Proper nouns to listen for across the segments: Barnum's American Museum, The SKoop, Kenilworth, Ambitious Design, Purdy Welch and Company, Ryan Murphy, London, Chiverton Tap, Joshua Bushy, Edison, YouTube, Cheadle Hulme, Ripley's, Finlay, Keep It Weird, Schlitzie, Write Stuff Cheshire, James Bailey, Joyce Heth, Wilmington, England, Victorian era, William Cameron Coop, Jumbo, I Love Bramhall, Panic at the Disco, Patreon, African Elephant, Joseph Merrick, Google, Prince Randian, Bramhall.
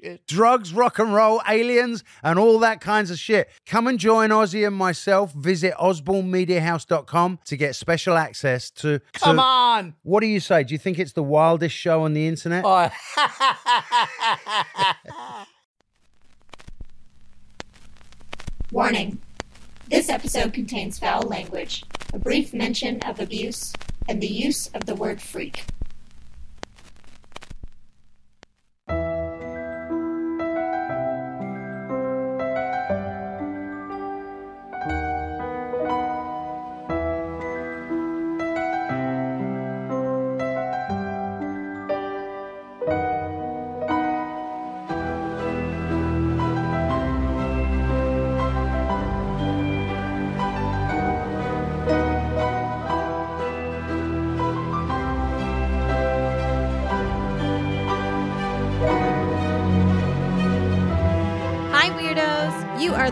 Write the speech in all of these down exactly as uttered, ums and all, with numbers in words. shit. Drugs, rock and roll, aliens, and all that kinds of shit. Come and join Ozzy and myself. Visit osborne media house dot com to get special access to... Come to, on! What do you say? Do you think it's the wildest show on the internet? Oh. Warning. This episode contains foul language, a brief mention of abuse, and the use of the word freak.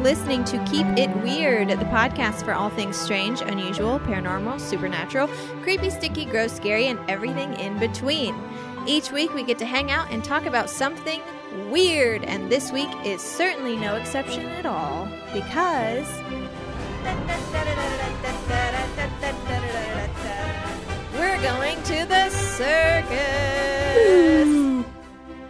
Listening to Keep It Weird, the podcast for all things strange, unusual, paranormal, supernatural, creepy, sticky, gross, scary, and everything in between. Each week we get to hang out and talk about something weird, and this week is certainly no exception at all, because... we're going to the circus!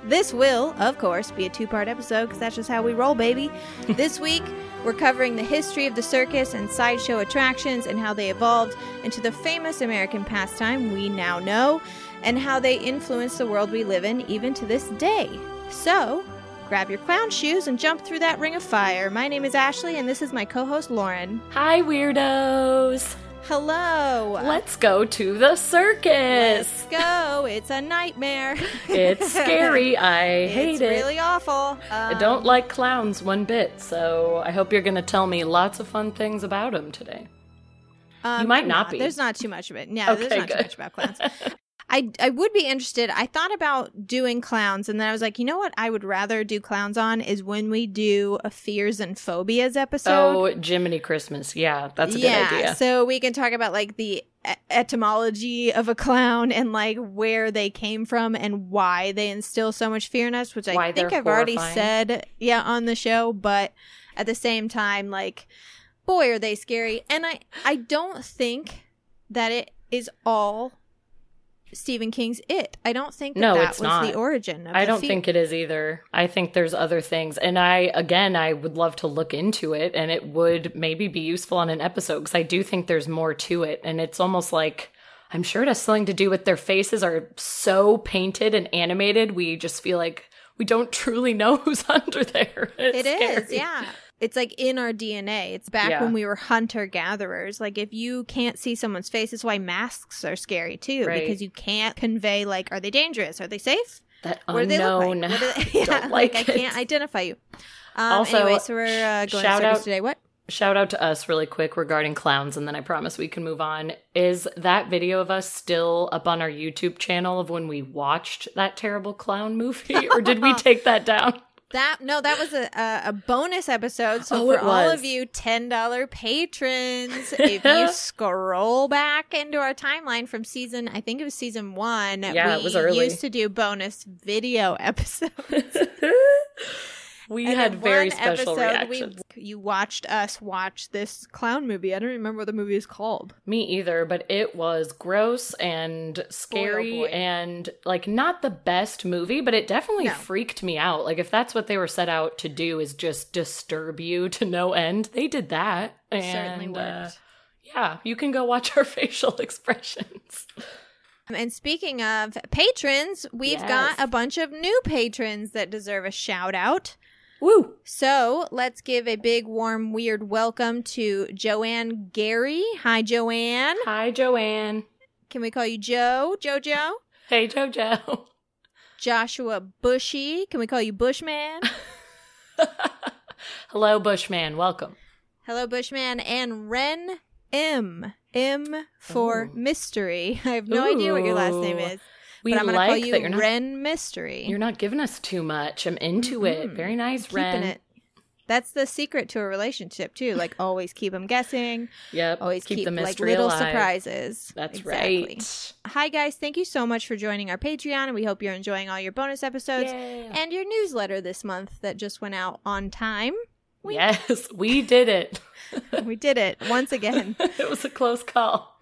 This will, of course, be a two-part episode, because that's just how we roll, baby. This week, we're covering the history of the circus and sideshow attractions and how they evolved into the famous American pastime we now know, and how they influence the world we live in even to this day. So, grab your clown shoes and jump through that ring of fire. My name is Ashley, and this is my co-host, Lauren. Hi, weirdos! Hello. Let's go to the circus. Let's go. It's a nightmare. It's scary. I hate it. It's really awful. Um, I don't like clowns one bit, so I hope you're going to tell me lots of fun things about them today. Um, you might not, not be. There's not too much of it. Yeah, okay, there's not good. Too much about clowns. I, I would be interested. I thought about doing clowns, and then I was like, you know what I would rather do clowns on is when we do a fears and phobias episode. Oh, Jiminy Christmas. Yeah, that's a yeah, good idea. Yeah, so we can talk about like the et- etymology of a clown and like where they came from and why they instill so much fear in us, which I why think I've horrifying. already said yeah, on the show. But at the same time, like, boy, are they scary. And I, I don't think that it is all... Stephen King's It. I don't think that, no, that was not. the origin of I the don't fear. think it is either. I think there's other things. And I, again, I would love to look into it, and it would maybe be useful on an episode, because I do think there's more to it. And it's almost like, I'm sure it has something to do with their faces are so painted and animated. We just feel like we don't truly know who's under there. It's it is, scary. yeah. It's like in our D N A. It's back yeah. when we were hunter-gatherers. Like, if you can't see someone's face, that's why masks are scary, too. Right. Because you can't convey, like, are they dangerous? Are they safe? That unknown. What do they look like? What do they- yeah, don't like, like I can't identify you. Um, also, anyway, so we're uh, going to circus today. What? Shout out to us really quick regarding clowns, and then I promise we can move on. Is that video of us still up on our YouTube channel of when we watched that terrible clown movie? Or did we take that down? That No, that was a a bonus episode. So oh, for all of you ten dollars patrons, if you scroll back into our timeline from season, I think it was season one. Yeah, we it was early. used to do bonus video episodes. We and had very special reactions. We, you watched us watch this clown movie. I don't remember what the movie is called. Me either, but it was gross and scary boy, oh boy. and like not the best movie, but it definitely no. freaked me out. Like if that's what they were set out to do is just disturb you to no end, they did that. And, certainly worked. Uh, yeah, you can go watch our facial expressions. And speaking of patrons, we've yes. got a bunch of new patrons that deserve a shout out. Woo! So let's give a big, warm, weird welcome to Joanne Gary. Hi, Joanne. Hi, Joanne. Can we call you Joe? Jojo? Hey, Jojo. Joshua Bushy. Can we call you Bushman? Hello, Bushman. Welcome. Hello, Bushman. And Ren M. M for Ooh. mystery. I have no Ooh. idea what your last name is. We but I'm going like to call you you're not, Wren Mystery. You're not giving us too much. I'm into mm-hmm. it. Very nice, keeping Wren. It. That's the secret to a relationship, too. Like, always keep them guessing. Yep. Always keep, keep the mystery like, little alive. Surprises. That's exactly. right. Hi, guys. Thank you so much for joining our Patreon. We hope you're enjoying all your bonus episodes Yay. And your newsletter this month that just went out on time. We- yes, we did it. We did it once again. It was a close call.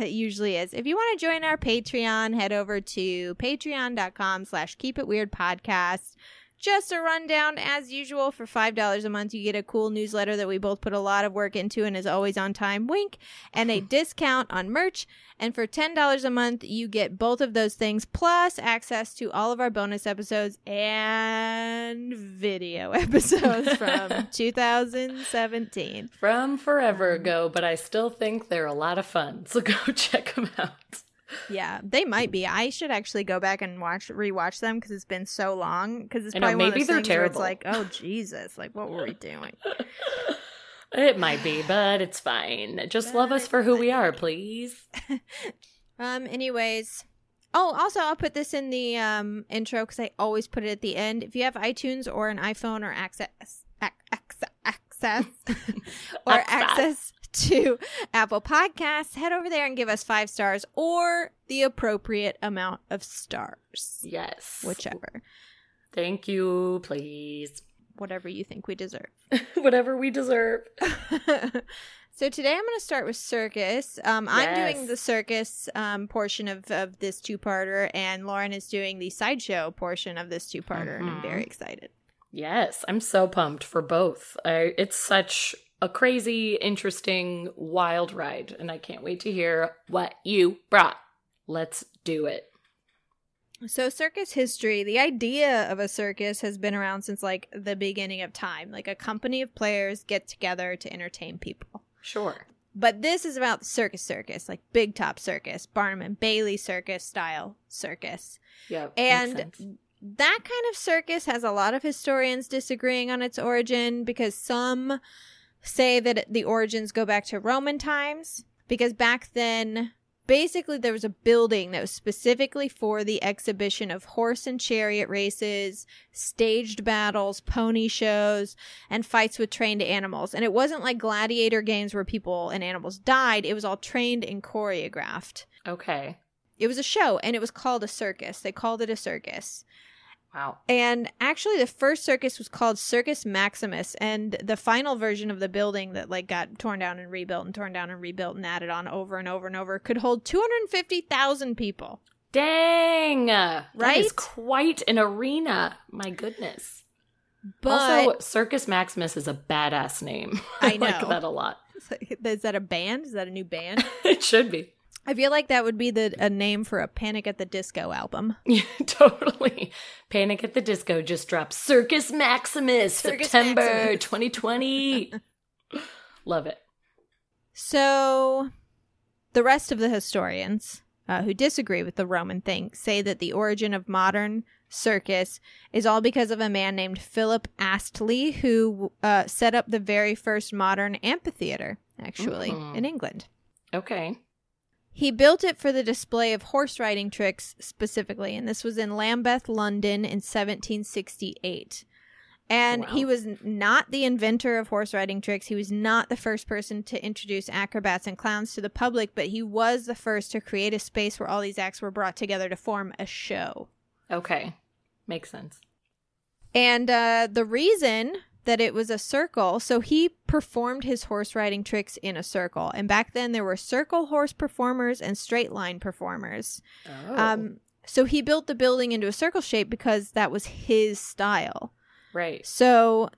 It usually is. If you want to join our Patreon, head over to patreon.com slash keep it weird podcast. Just a rundown as usual. For five dollars a month, you get a cool newsletter that we both put a lot of work into and is always on time, wink, and a discount on merch. And for ten dollars a month, you get both of those things, plus access to all of our bonus episodes and video episodes from two thousand seventeen. From forever ago, but I still think they're a lot of fun, so go check them out. Yeah, they might be. I should actually go back and watch, rewatch them because it's been so long. Because it's probably know, maybe one of those things terrible. Where it's like, oh Jesus, like what were we doing? It might be, but it's fine. Just but love us for who we are, please. um. Anyways, oh, also I'll put this in the um intro because I always put it at the end. If you have iTunes or an iPhone or access, ac- ac- access, or access. access to Apple Podcasts, head over there and give us five stars or the appropriate amount of stars. Yes. Whichever. Thank you, please. Whatever you think we deserve. Whatever we deserve. So today I'm going to start with circus. Um, yes. I'm doing the circus um, portion of, of this two-parter, and Lauren is doing the sideshow portion of this two-parter, mm-hmm. and I'm very excited. Yes, I'm so pumped for both. I, it's such... a crazy, interesting, wild ride, and I can't wait to hear what you brought. Let's do it. So circus history, the idea of a circus has been around since like the beginning of time. Like a company of players get together to entertain people. Sure. But this is about circus circus, like big top circus, Barnum and Bailey circus style circus. Yeah, and makes sense. That kind of circus has a lot of historians disagreeing on its origin because some... say that the origins go back to Roman times because back then, basically, there was a building that was specifically for the exhibition of horse and chariot races, staged battles, pony shows, and fights with trained animals. And it wasn't like gladiator games where people and animals died. It was all trained and choreographed. Okay. It was a show, and it was called a circus. They called it a circus. Wow. And actually the first circus was called Circus Maximus, and the final version of the building that like got torn down and rebuilt and torn down and rebuilt and added on over and over and over could hold two hundred fifty thousand people. Dang. Right? That is quite an arena. My goodness. But also, Circus Maximus is a badass name. I, I know. like that a lot. Is that a band? Is that a new band? It should be. I feel like that would be the a name for a Panic at the Disco album. Yeah, totally. Panic at the Disco just dropped Circus Maximus, Circus September Maximus. twenty twenty. Love it. So the rest of the historians uh, who disagree with the Roman thing say that the origin of modern circus is all because of a man named Philip Astley, who uh, set up the very first modern amphitheater, actually, mm-hmm. in England. Okay. He built it for the display of horse riding tricks specifically, and this was in Lambeth, London in seventeen sixty-eight. And wow. He was not the inventor of horse riding tricks. He was not the first person to introduce acrobats and clowns to the public, but he was the first to create a space where all these acts were brought together to form a show. Okay. Makes sense. And uh, the reason... that it was a circle. So he performed his horse riding tricks in a circle. And back then there were circle horse performers and straight line performers. Oh. Um, so he built the building into a circle shape because that was his style. Right. So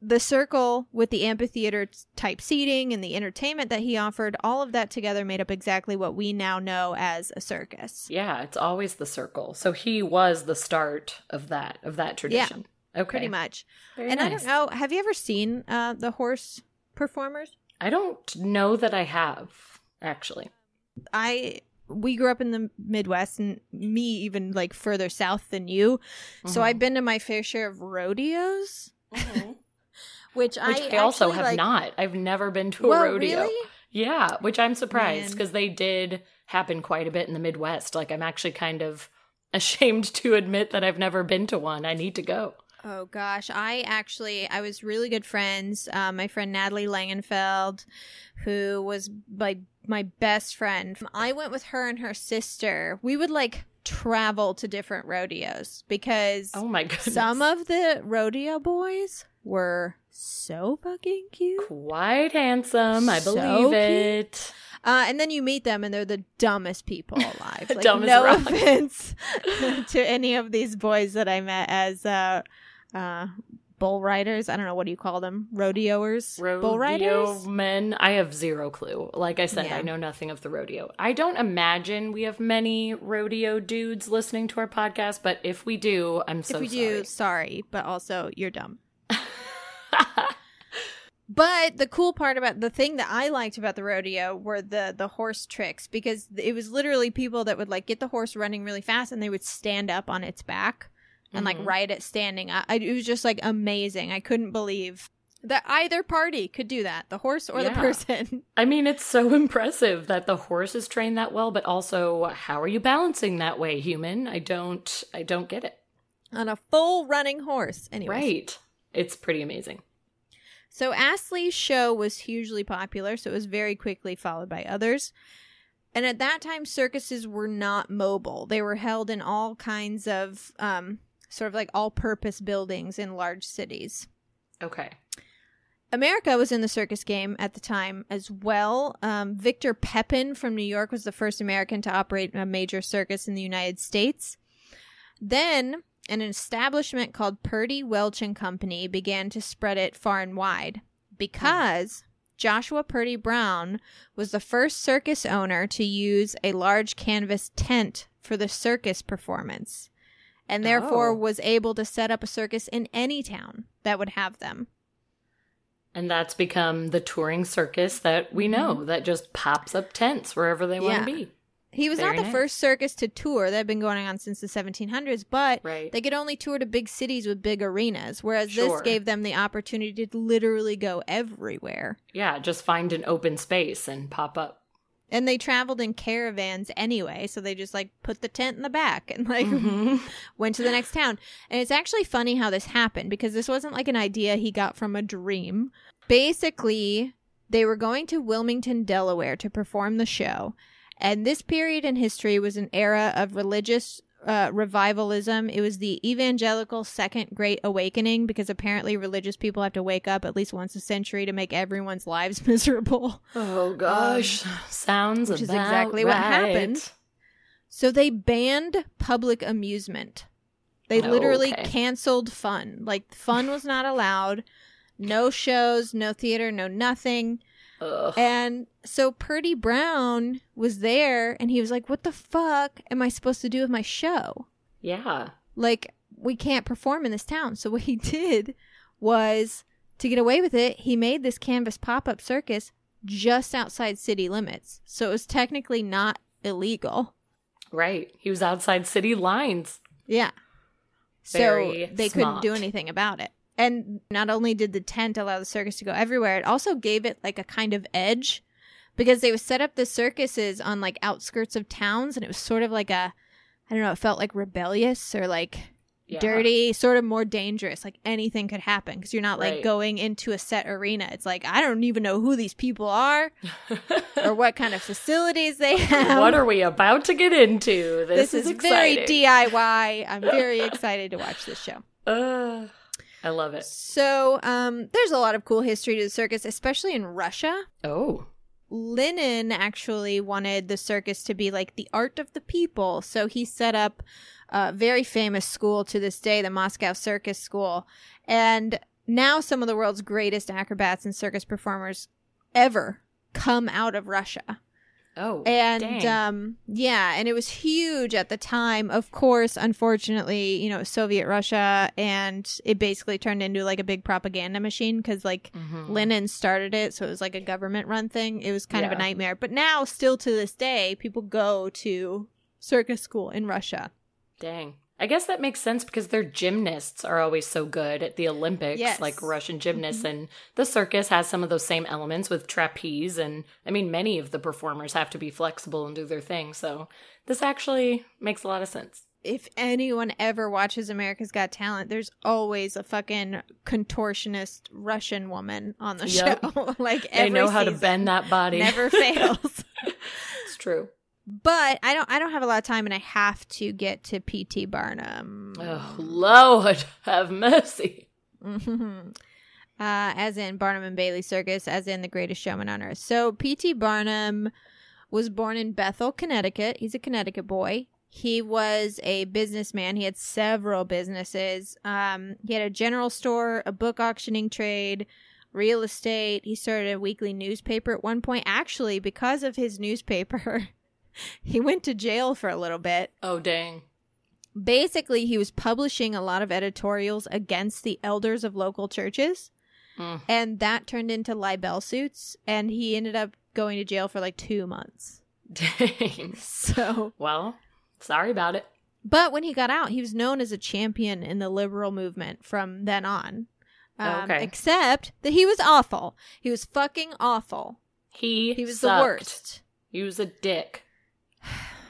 the circle with the amphitheater type seating and the entertainment that he offered, all of that together made up exactly what we now know as a circus. Yeah, it's always the circle. So he was the start of that, of that tradition. Yeah. Okay. Pretty much. Very and nice. I don't know, have you ever seen uh, the horse performers? I don't know that I have, actually. I we grew up in the Midwest, and me even like further south than you. Mm-hmm. So I've been to my fair share of rodeos, mm-hmm. which, which I, I also have like, not. I've never been to a well, rodeo. Really? Yeah, which I'm surprised because they did happen quite a bit in the Midwest. Like, I'm actually kind of ashamed to admit that I've never been to one. I need to go. Oh, gosh. I actually, I was really good friends. Uh, my friend Natalie Langenfeld, who was my, my best friend. I went with her and her sister. We would, like, travel to different rodeos because oh my goodness. Some of the rodeo boys were so fucking cute. Quite handsome. I so believe it. Cute. Uh, and then you meet them and they're the dumbest people alive. Like, dumb as no rock. Offense to any of these boys that I met as uh, uh, bull riders. I don't know. What do you call them? Rodeoers? Rodeo bull riders? Men. I have zero clue. Like I said, yeah. I know nothing of the rodeo. I don't imagine we have many rodeo dudes listening to our podcast, but if we do, I'm so sorry. If we sorry. do, sorry. But also, you're dumb. But the cool part about the thing that I liked about the rodeo were the, the horse tricks, because it was literally people that would like get the horse running really fast and they would stand up on its back and mm-hmm. like ride it standing up. I, it was just like amazing. I couldn't believe that either party could do that, the horse or yeah. the person. I mean, it's so impressive that the horse is trained that well, but also how are you balancing that way, human? I don't, I don't get it. On a full running horse. Anyways. Right. It's pretty amazing. So Astley's show was hugely popular, so it was very quickly followed by others. And at that time, circuses were not mobile. They were held in all kinds of um, sort of like all-purpose buildings in large cities. Okay. America was in the circus game at the time as well. Um, Victor Pepin from New York was the first American to operate a major circus in the United States. Then an establishment called Purdy, Welch and Company began to spread it far and wide because Joshua Purdy Brown was the first circus owner to use a large canvas tent for the circus performance and therefore oh. was able to set up a circus in any town that would have them. And that's become the touring circus that we know mm-hmm. that just pops up tents wherever they yeah. want to be. He was Very not the nice. first circus to tour. That had been going on since the seventeen hundreds, but right. they could only tour to big cities with big arenas, whereas sure. this gave them the opportunity to literally go everywhere. Yeah, just find an open space and pop up. And they traveled in caravans anyway, so they just, like, put the tent in the back and, like, mm-hmm. went to the next town. And it's actually funny how this happened, because this wasn't, like, an idea he got from a dream. Basically, they were going to Wilmington, Delaware to perform the show. And this period in history was an era of religious uh, revivalism. It was the evangelical Second Great Awakening, because apparently religious people have to wake up at least once a century to make everyone's lives miserable. Oh, gosh. Um, Sounds which about is exactly right. what happened. So they banned public amusement. They literally okay. canceled fun. Like, fun was not allowed. No shows, no theater, no nothing. Ugh. And so Purdy Brown was there and he was like, what the fuck am I supposed to do with my show? Yeah. Like, we can't perform in this town. So what he did was, to get away with it, he made this canvas pop-up circus just outside city limits. So it was technically not illegal. Right. He was outside city lines. Yeah. Very so they smart. couldn't do anything about it. And not only did the tent allow the circus to go everywhere, it also gave it like a kind of edge, because they would set up the circuses on like outskirts of towns. And it was sort of like a, I don't know, it felt like rebellious or like yeah. dirty, sort of more dangerous. Like anything could happen because you're not like right. going into a set arena. It's like, I don't even know who these people are or what kind of facilities they have. What are we about to get into? This, this is, is very D I Y. I'm very excited to watch this show. Uh. I love it. So um, there's a lot of cool history to the circus, especially in Russia. Oh. Lenin actually wanted the circus to be like the art of the people. So he set up a very famous school to this day, the Moscow Circus School. And now some of the world's greatest acrobats and circus performers ever come out of Russia. Oh, and dang. um, yeah, and it was huge at the time. Of course, unfortunately, you know, Soviet Russia, and it basically turned into like a big propaganda machine because like mm-hmm. Lenin started it, so it was like a government-run thing. It was kind yeah. of a nightmare. But now, still to this day, people go to circus school in Russia. Dang, I guess that makes sense because their gymnasts are always so good at the Olympics, yes. like Russian gymnasts. Mm-hmm. And the circus has some of those same elements with trapeze. And I mean, many of the performers have to be flexible and do their thing. So this actually makes a lot of sense. If anyone ever watches America's Got Talent, there's always a fucking contortionist Russian woman on the yep. show. Like every They know how to bend that body. Never fails. It's true. But I don't I don't have a lot of time, and I have to get to P T. Barnum. Oh, Lord, have mercy. Mm-hmm. Uh, as in Barnum and Bailey Circus, as in The Greatest Showman on Earth. So P T. Barnum was born in Bethel, Connecticut. He's a Connecticut boy. He was a businessman. He had several businesses. Um, he had a general store, a book auctioning trade, real estate. He started a weekly newspaper at one point. Actually, because of his newspaper... He went to jail for a little bit. Oh, dang. Basically, he was publishing a lot of editorials against the elders of local churches. Mm. And that turned into libel suits. And he ended up going to jail for like two months. Dang. So. Well, sorry about it. But when he got out, he was known as a champion in the liberal movement from then on. Um, okay. Except that he was awful. He was fucking awful. He He was sucked. The worst. He was a dick.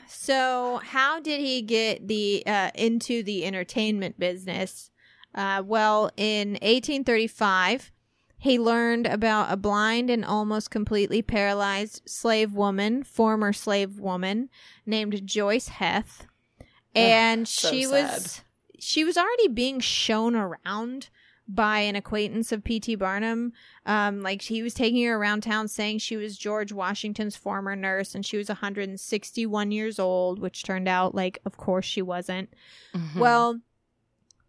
So how did he get the uh, into the entertainment business? Uh, well, in eighteen thirty-five, he learned about a blind and almost completely paralyzed slave woman, former slave woman named Joyce Heth, and Ugh, so she sad. was she was already being shown around by an acquaintance of P T. Barnum. Um, like, he was taking her around town saying she was George Washington's former nurse and she was one hundred sixty-one years old, which turned out, like, of course she wasn't. Mm-hmm. Well,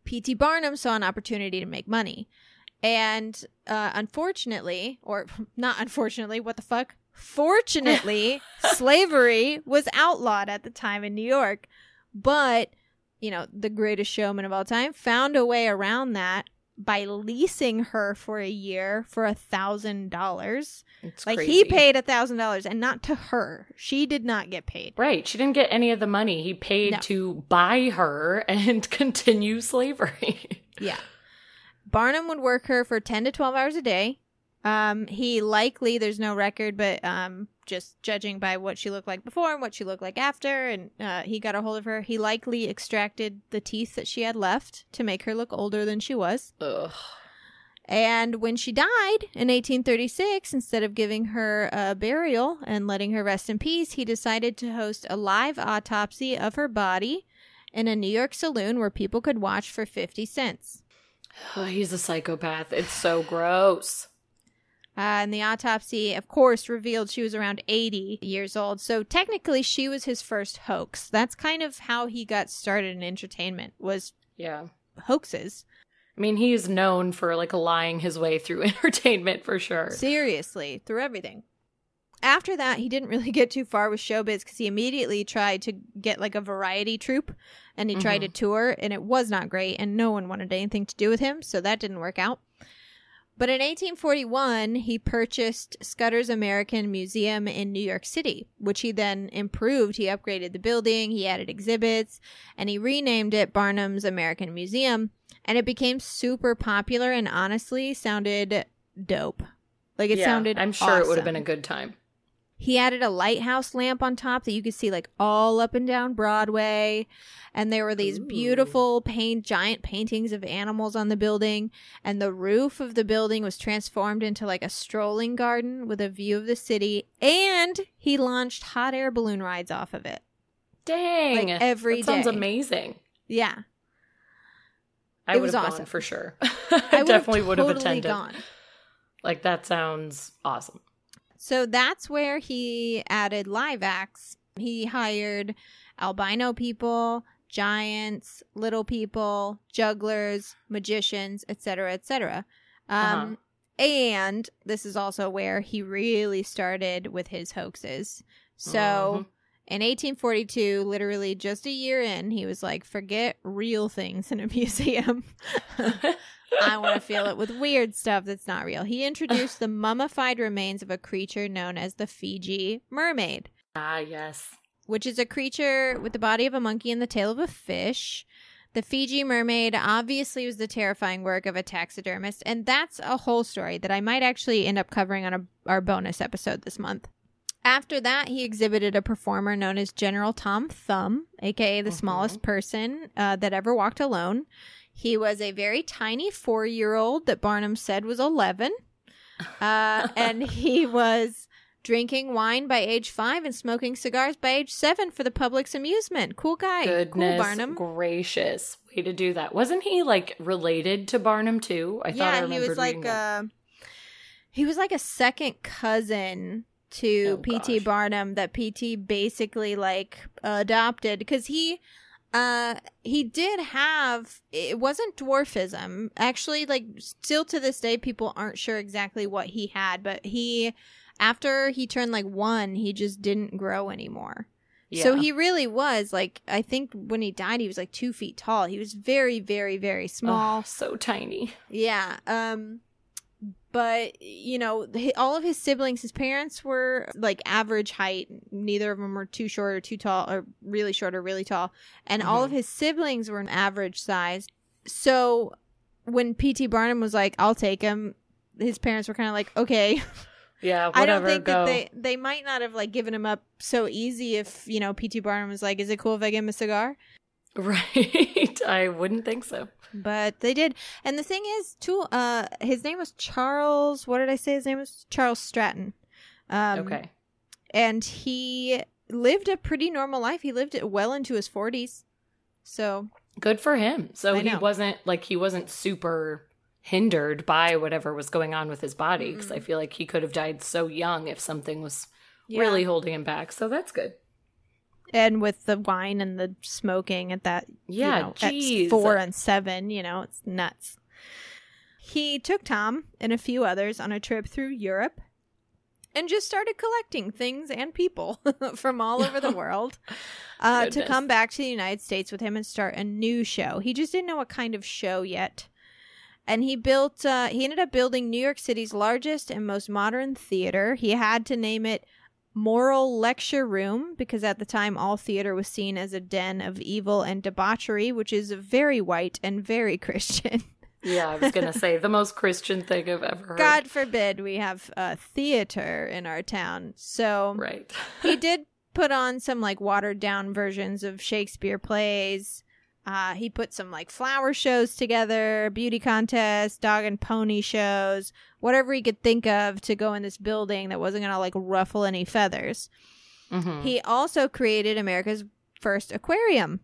P T. Barnum saw an opportunity to make money. And uh, unfortunately, or not unfortunately, what the fuck? Fortunately, slavery was outlawed at the time in New York. But, you know, the greatest showman of all time found a way around that by leasing her for a year for a thousand dollars. Like crazy. He paid a thousand dollars and not to her. She did not get paid. Right. She didn't get any of the money. He paid no. to buy her and continue slavery. Yeah. Barnum would work her for ten to twelve hours a day. Um, he likely, there's no record, but um, just judging by what she looked like before and what she looked like after, and uh, he got a hold of her, he likely extracted the teeth that she had left to make her look older than she was. Ugh. And when she died in eighteen thirty-six, instead of giving her a burial and letting her rest in peace, he decided to host a live autopsy of her body in a New York saloon where people could watch for fifty cents. Oh, he's a psychopath. It's so gross. Uh, and the autopsy, of course, revealed she was around eighty years old. So technically, she was his first hoax. That's kind of how he got started in entertainment, was yeah hoaxes. I mean, he is known for, like, lying his way through entertainment, for sure. Seriously, through everything. After that, he didn't really get too far with showbiz because he immediately tried to get, like, a variety troupe. And he mm-hmm. tried to tour, and it was not great. And no one wanted anything to do with him, so that didn't work out. But in eighteen forty-one, he purchased Scudder's American Museum in New York City, which he then improved. He upgraded the building, he added exhibits, and he renamed it Barnum's American Museum. And it became super popular and honestly sounded dope. Like, it yeah, sounded I'm sure awesome. It would have been a good time. He added a lighthouse lamp on top that you could see, like, all up and down Broadway. And there were these Ooh. beautiful paint, giant paintings of animals on the building. And the roof of the building was transformed into, like, a strolling garden with a view of the city. And he launched hot air balloon rides off of it. Dang. Like, every that sounds day. Sounds amazing. Yeah. I would have awesome. gone for sure. I definitely would have totally attended. Gone. Like, that sounds awesome. So that's where he added live acts. He hired albino people, giants, little people, jugglers, magicians, et cetera, et cetera. Um, uh-huh. And this is also where he really started with his hoaxes. So uh-huh. in eighteen forty-two, literally just a year in, he was like, forget real things in a museum. I want to feel it with weird stuff that's not real. He introduced the mummified remains of a creature known as the Fiji mermaid. Ah, yes. Which is a creature with the body of a monkey and the tail of a fish. The Fiji Mermaid obviously was the terrifying work of a taxidermist, and that's a whole story that I might actually end up covering on a, our bonus episode this month. After that, he exhibited a performer known as General Tom Thumb, a k a the uh-huh. smallest person uh, that ever walked alone. He was a very tiny four-year-old that Barnum said was eleven, uh, and he was drinking wine by age five and smoking cigars by age seven for the public's amusement. Cool guy. Goodness cool Barnum. Gracious. Way to do that. Wasn't he, like, related to Barnum, too? I yeah, thought I remembered he was like a, he was like a second cousin to oh, P T. Barnum that P T basically, like, adopted. Because he... Uh, he did have, it wasn't dwarfism. Actually, like, still to this day, people aren't sure exactly what he had, but he, after he turned, like, one, he just didn't grow anymore. Yeah. So he really was, like, I think when he died, he was, like, two feet tall. He was very, very, very small. Oh, so tiny. Yeah. Um... But, you know, all of his siblings, his parents were, like, average height. Neither of them were too short or too tall, or really short or really tall. And mm-hmm. all of his siblings were an average size. So when P T. Barnum was like, I'll take him, his parents were kind of like, okay. Yeah, whatever, I don't think go. that they, they might not have, like, given him up so easy if, you know, P T. Barnum was like, is it cool if I give him a cigar? Right. I wouldn't think so. But they did. And the thing is, too, uh, his name was Charles, what did I say his name was? Charles Stratton. Um, okay. And he lived a pretty normal life. He lived it well into his forties. So. Good for him. So I he know. wasn't, like, he wasn't super hindered by whatever was going on with his body. Because mm-hmm. I feel like he could have died so young if something was yeah. really holding him back. So that's good. And with the wine and the smoking at that, yeah, you know, geez. at four and seven, you know, it's nuts. He took Tom and a few others on a trip through Europe and just started collecting things and people from all over the world uh, to come back to the United States with him and start a new show. He just didn't know what kind of show yet. And he built, uh, he ended up building New York City's largest and most modern theater. He had to name it Moral Lecture Room, because at the time all theater was seen as a den of evil and debauchery, which is very white and very Christian. Yeah, I was gonna say the most Christian thing I've ever heard. God forbid we have a theater in our town. So right. He did put on some, like, watered down versions of Shakespeare plays. Uh, he put some, like, flower shows together, beauty contests, dog and pony shows, whatever he could think of to go in this building that wasn't going to, like, ruffle any feathers. Mm-hmm. He also created America's first aquarium.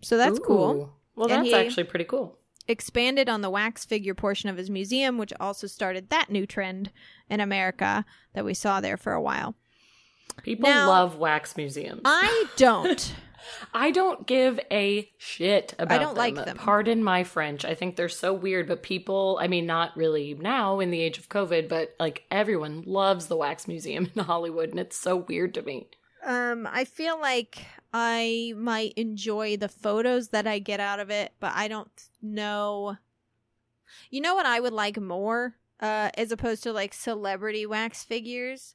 So that's Ooh. cool. Well, and that's actually pretty cool. Expanded on the wax figure portion of his museum, which also started that new trend in America that we saw there for a while. People now, love wax museums. I don't. I don't give a shit about them. I don't them. like them. Pardon my French. I think they're so weird, but people, I mean, not really now in the age of COVID, but, like, everyone loves the Wax Museum in Hollywood, and it's so weird to me. Um, I feel like I might enjoy the photos that I get out of it, but I don't know. You know what I would like more, uh, as opposed to, like, celebrity wax figures?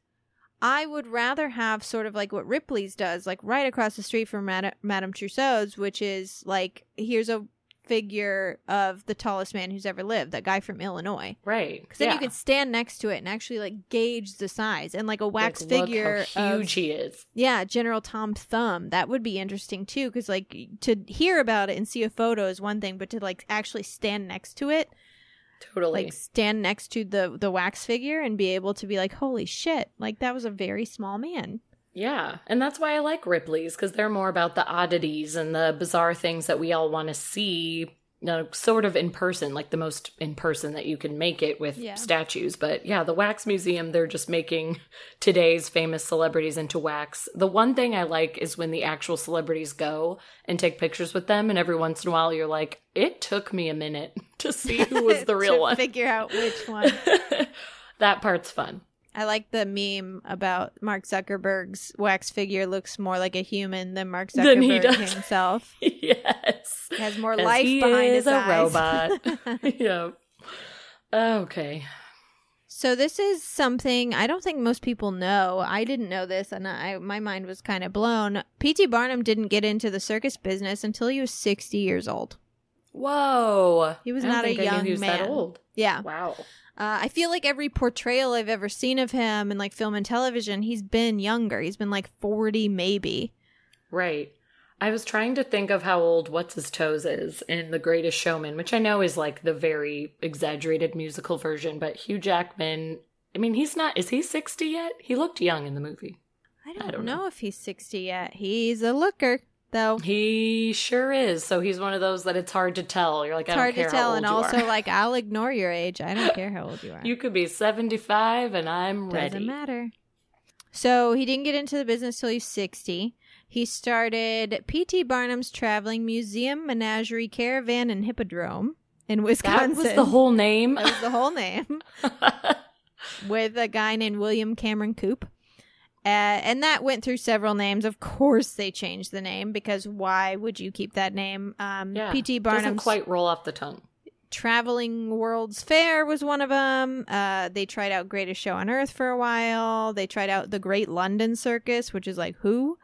I would rather have sort of like what Ripley's does, like right across the street from Mad- Madame Tussauds, which is like, here's a figure of the tallest man who's ever lived, that guy from Illinois. Right. Because then yeah. you could stand next to it and actually like gauge the size, and like a wax like, figure. Look how huge of, he is. Yeah, General Tom Thumb. That would be interesting too, because like to hear about it and see a photo is one thing, but to like actually stand next to it. Totally. Like, stand next to the, the wax figure and be able to be like, holy shit, like, that was a very small man. Yeah. And that's why I like Ripley's, because they're more about the oddities and the bizarre things that we all want to see, you know, sort of in person, like the most in person that you can make it with yeah. statues. But yeah, the Wax Museum, they're just making today's famous celebrities into wax. The one thing I like is when the actual celebrities go and take pictures with them, and every once in a while you're like, it took me a minute to see who was the real to one. Figure out which one. That part's fun. I like the meme about Mark Zuckerberg's wax figure looks more like a human than Mark Zuckerberg than himself. Yes. He has more life he behind is his a eyes. Robot. Yep. Okay. So this is something I don't think most people know. I didn't know this, and I my mind was kind of blown. P T. Barnum didn't get into the circus business until he was sixty years old. Whoa. He was I not a young man. He was that old. Yeah. Wow. Uh, I feel like every portrayal I've ever seen of him in like film and television, he's been younger. He's been like forty maybe. Right. I was trying to think of how old What's-His-Toes is in The Greatest Showman, which I know is like the very exaggerated musical version, but Hugh Jackman, I mean, he's not, is he sixty yet? He looked young in the movie. I don't, I don't know. know if he's sixty yet. He's a looker, though. He sure is. So he's one of those that it's hard to tell. You're like, it's I don't care how old you are. It's hard to tell, and also, like, I'll ignore your age. I don't care how old you are. You could be seventy-five, and I'm ready. Doesn't matter. So he didn't get into the business till he's sixty. He started P T Barnum's Traveling Museum, Menagerie, Caravan, and Hippodrome in Wisconsin. That was the whole name? That was the whole name. With a guy named William Cameron Coop. Uh, and that went through several names. Of course they changed the name, because why would you keep that name? Um, yeah, P T Barnum's doesn't quite roll off the tongue. Traveling World's Fair was one of them. Uh, they tried out Greatest Show on Earth for a while. They tried out the Great London Circus, which is like, who?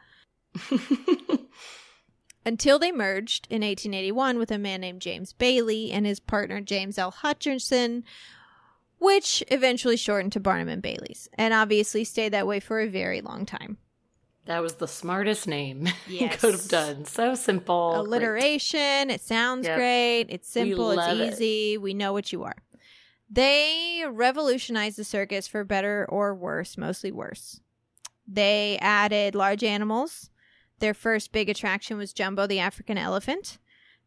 Until they merged in eighteen eighty-one with a man named James Bailey and his partner James L. Hutchinson, which eventually shortened to Barnum and Bailey's, and obviously stayed that way for a very long time. That was the smartest name yes. you could have done. So simple. Alliteration. Great. It sounds yep. great. It's simple. It's easy. It. We know what you are. They revolutionized the circus for better or worse, mostly worse. They added large animals. Their first big attraction was Jumbo the African Elephant.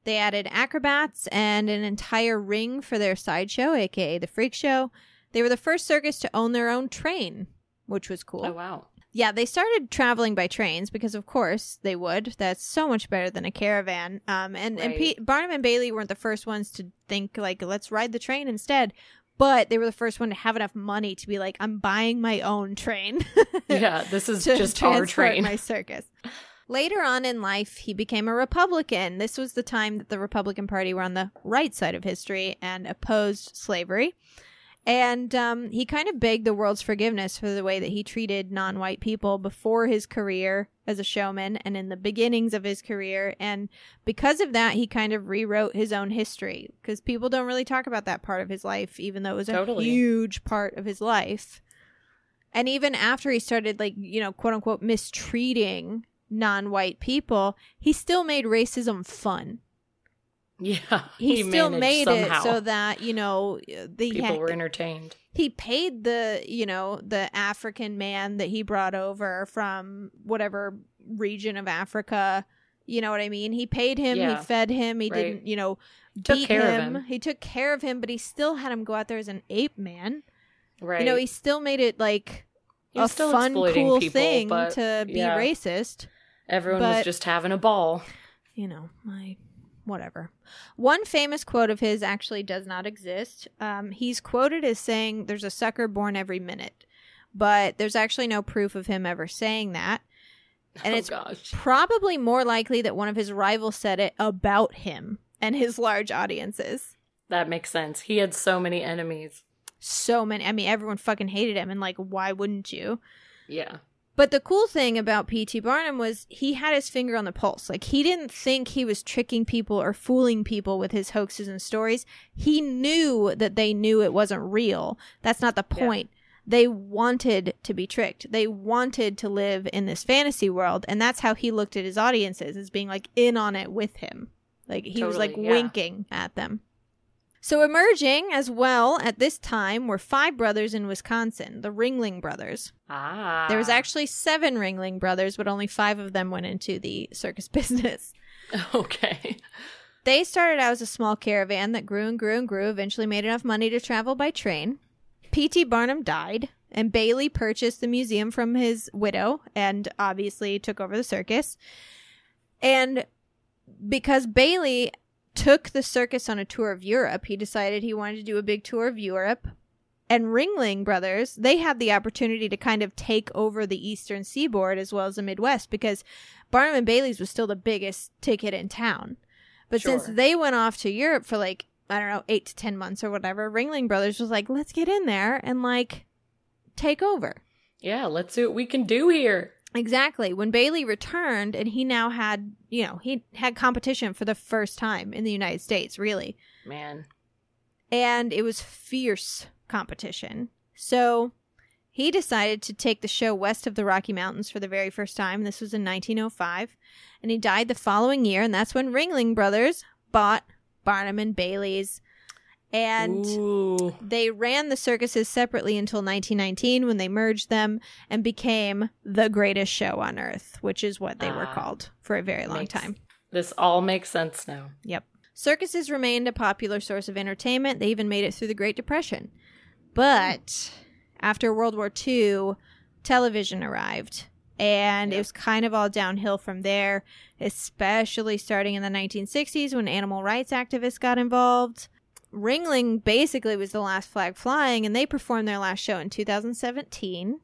They added acrobats and an entire ring for their sideshow, a k a the freak show. They were the first circus to own their own train, which was cool. Oh, wow. Yeah, they started traveling by trains because, of course, they would. That's so much better than a caravan. Um, and right. and P- Barnum and Bailey weren't the first ones to think, like, let's ride the train instead. But they were the first one to have enough money to be like, I'm buying my own train. Yeah, this is just our train. My circus. Later on in life, he became a Republican. This was the time that the Republican Party were on the right side of history and opposed slavery. And um, he kind of begged the world's forgiveness for the way that he treated non-white people before his career as a showman and in the beginnings of his career. And because of that, he kind of rewrote his own history, because people don't really talk about that part of his life, even though it was a totally. huge part of his life. And even after he started, like, you know, quote unquote, mistreating non-white people, he still made racism fun. Yeah, he, he still made somehow. it so that, you know, the people had, were entertained. He paid the, you know, the African man that he brought over from whatever region of Africa. You know what I mean? He paid him. Yeah. He fed him. He right. didn't, you know, took beat care him. Of him. He took care of him, but he still had him go out there as an ape man. Right. You know, he still made it like he a still fun, cool people, thing but, to be yeah. racist. Everyone but, was just having a ball. You know, my... Whatever. One famous quote of his actually does not exist. Um, he's quoted as saying, "There's a sucker born every minute," but there's actually no proof of him ever saying that. And oh, it's gosh. probably more likely that one of his rivals said it about him and his large audiences. That makes sense. He had so many enemies. So many. I mean, everyone fucking hated him, and like, why wouldn't you? Yeah. But the cool thing about P T Barnum was he had his finger on the pulse. Like, he didn't think he was tricking people or fooling people with his hoaxes and stories. He knew that they knew it wasn't real. That's not the point. Yeah. They wanted to be tricked. They wanted to live in this fantasy world. And that's how he looked at his audiences, as being like in on it with him. Like, he totally, was like yeah. winking at them. So emerging as well at this time were five brothers in Wisconsin, the Ringling Brothers. Ah. There was actually seven Ringling Brothers, but only five of them went into the circus business. Okay. They started out as a small caravan that grew and grew and grew, eventually made enough money to travel by train. P T Barnum died, and Bailey purchased the museum from his widow and obviously took over the circus. And because Bailey... took the circus on a tour of Europe. He decided he wanted to do a big tour of Europe. And Ringling Brothers, they had the opportunity to kind of take over the Eastern Seaboard as well as the Midwest, because Barnum and Bailey's was still the biggest ticket in town. But sure. since they went off to Europe for like, I don't know, eight to ten months or whatever, Ringling Brothers was like, let's get in there and like take over. Yeah, let's see what we can do here. Exactly. When Bailey returned, and he now had, you know, he had competition for the first time in the United States, really. Man. And it was fierce competition. So he decided to take the show west of the Rocky Mountains for the very first time. This was in nineteen oh five. And he died the following year. And that's when Ringling Brothers bought Barnum and Bailey's. And Ooh. They ran the circuses separately until nineteen nineteen when they merged them and became the greatest show on earth, which is what they uh, were called for a very long makes, time. This all makes sense now. Yep. Circuses remained a popular source of entertainment. They even made it through the Great Depression. But after World War Two, television arrived. And yep. it was kind of all downhill from there, especially starting in the nineteen sixties when animal rights activists got involved. Ringling basically was the last flag flying, and they performed their last show in two thousand seventeen.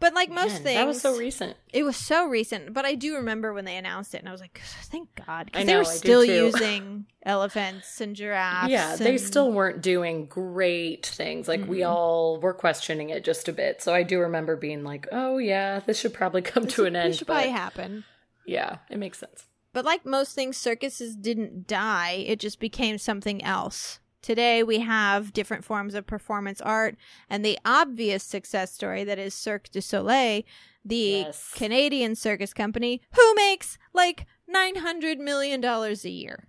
But like Man, most things, that was so recent. It was so recent, but I do remember when they announced it, and I was like, "Thank God!" Because they were still using elephants and giraffes. Yeah, and they still weren't doing great things. Like mm-hmm. we all were questioning it just a bit. So I do remember being like, "Oh yeah, this should probably come this to an should, end." This should but... probably happen. Yeah, it makes sense. But like most things, circuses didn't die. It just became something else. Today, we have different forms of performance art. And the obvious success story that is Cirque du Soleil, the yes. Canadian circus company, who makes like nine hundred million dollars a year.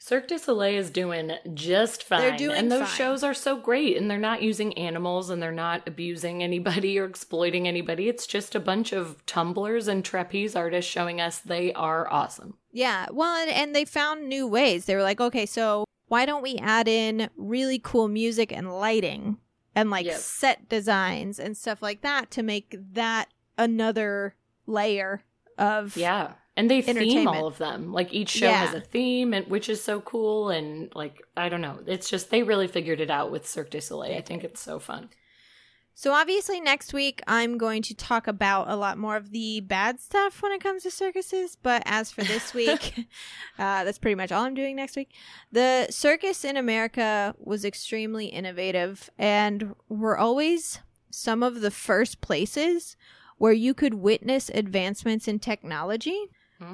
Cirque du Soleil is doing just fine. They're doing and those fine. Shows are so great. And they're not using animals and they're not abusing anybody or exploiting anybody. It's just a bunch of tumblers and trapeze artists showing us they are awesome. Yeah. Well, and, and they found new ways. They were like, okay, so why don't we add in really cool music and lighting and like yep. set designs and stuff like that to make that another layer of yeah. And they theme all of them. Like, each show yeah. has a theme, and which is so cool. And, like, I don't know. It's just they really figured it out with Cirque du Soleil. I think it's so fun. So, obviously, next week, I'm going to talk about a lot more of the bad stuff when it comes to circuses. But as for this week, uh, that's pretty much all I'm doing next week. The circus in America was extremely innovative. And were always some of the first places where you could witness advancements in technology.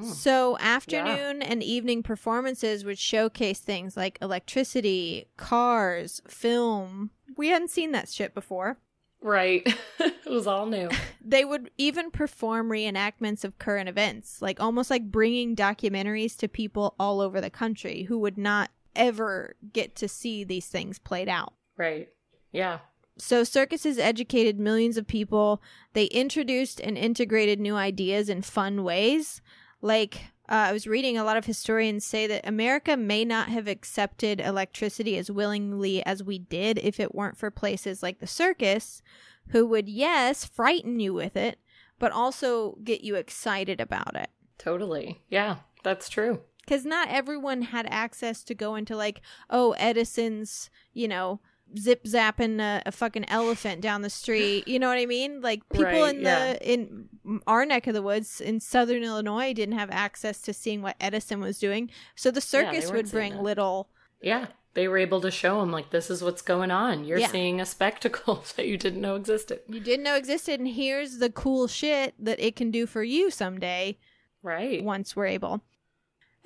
So afternoon yeah. and evening performances would showcase things like electricity, cars, film. We hadn't seen that shit before. Right. It was all new. They would even perform reenactments of current events, like almost like bringing documentaries to people all over the country who would not ever get to see these things played out. Right. Yeah. So circuses educated millions of people. They introduced and integrated new ideas in fun ways. Like, uh, I was reading, a lot of historians say that America may not have accepted electricity as willingly as we did if it weren't for places like the circus, who would, yes, frighten you with it, but also get you excited about it. Totally. Yeah, that's true. Because not everyone had access to go into, like, oh, Edison's, you know, zip-zapping a, a fucking elephant down the street. You know what I mean? Like, people right, in yeah. the in our neck of the woods in southern Illinois didn't have access to seeing what Edison was doing. So the circus yeah, would bring little... Yeah, they were able to show them, like, this is what's going on. You're yeah. seeing a spectacle that you didn't know existed. You didn't know existed, and here's the cool shit that it can do for you someday. Right. Once we're able...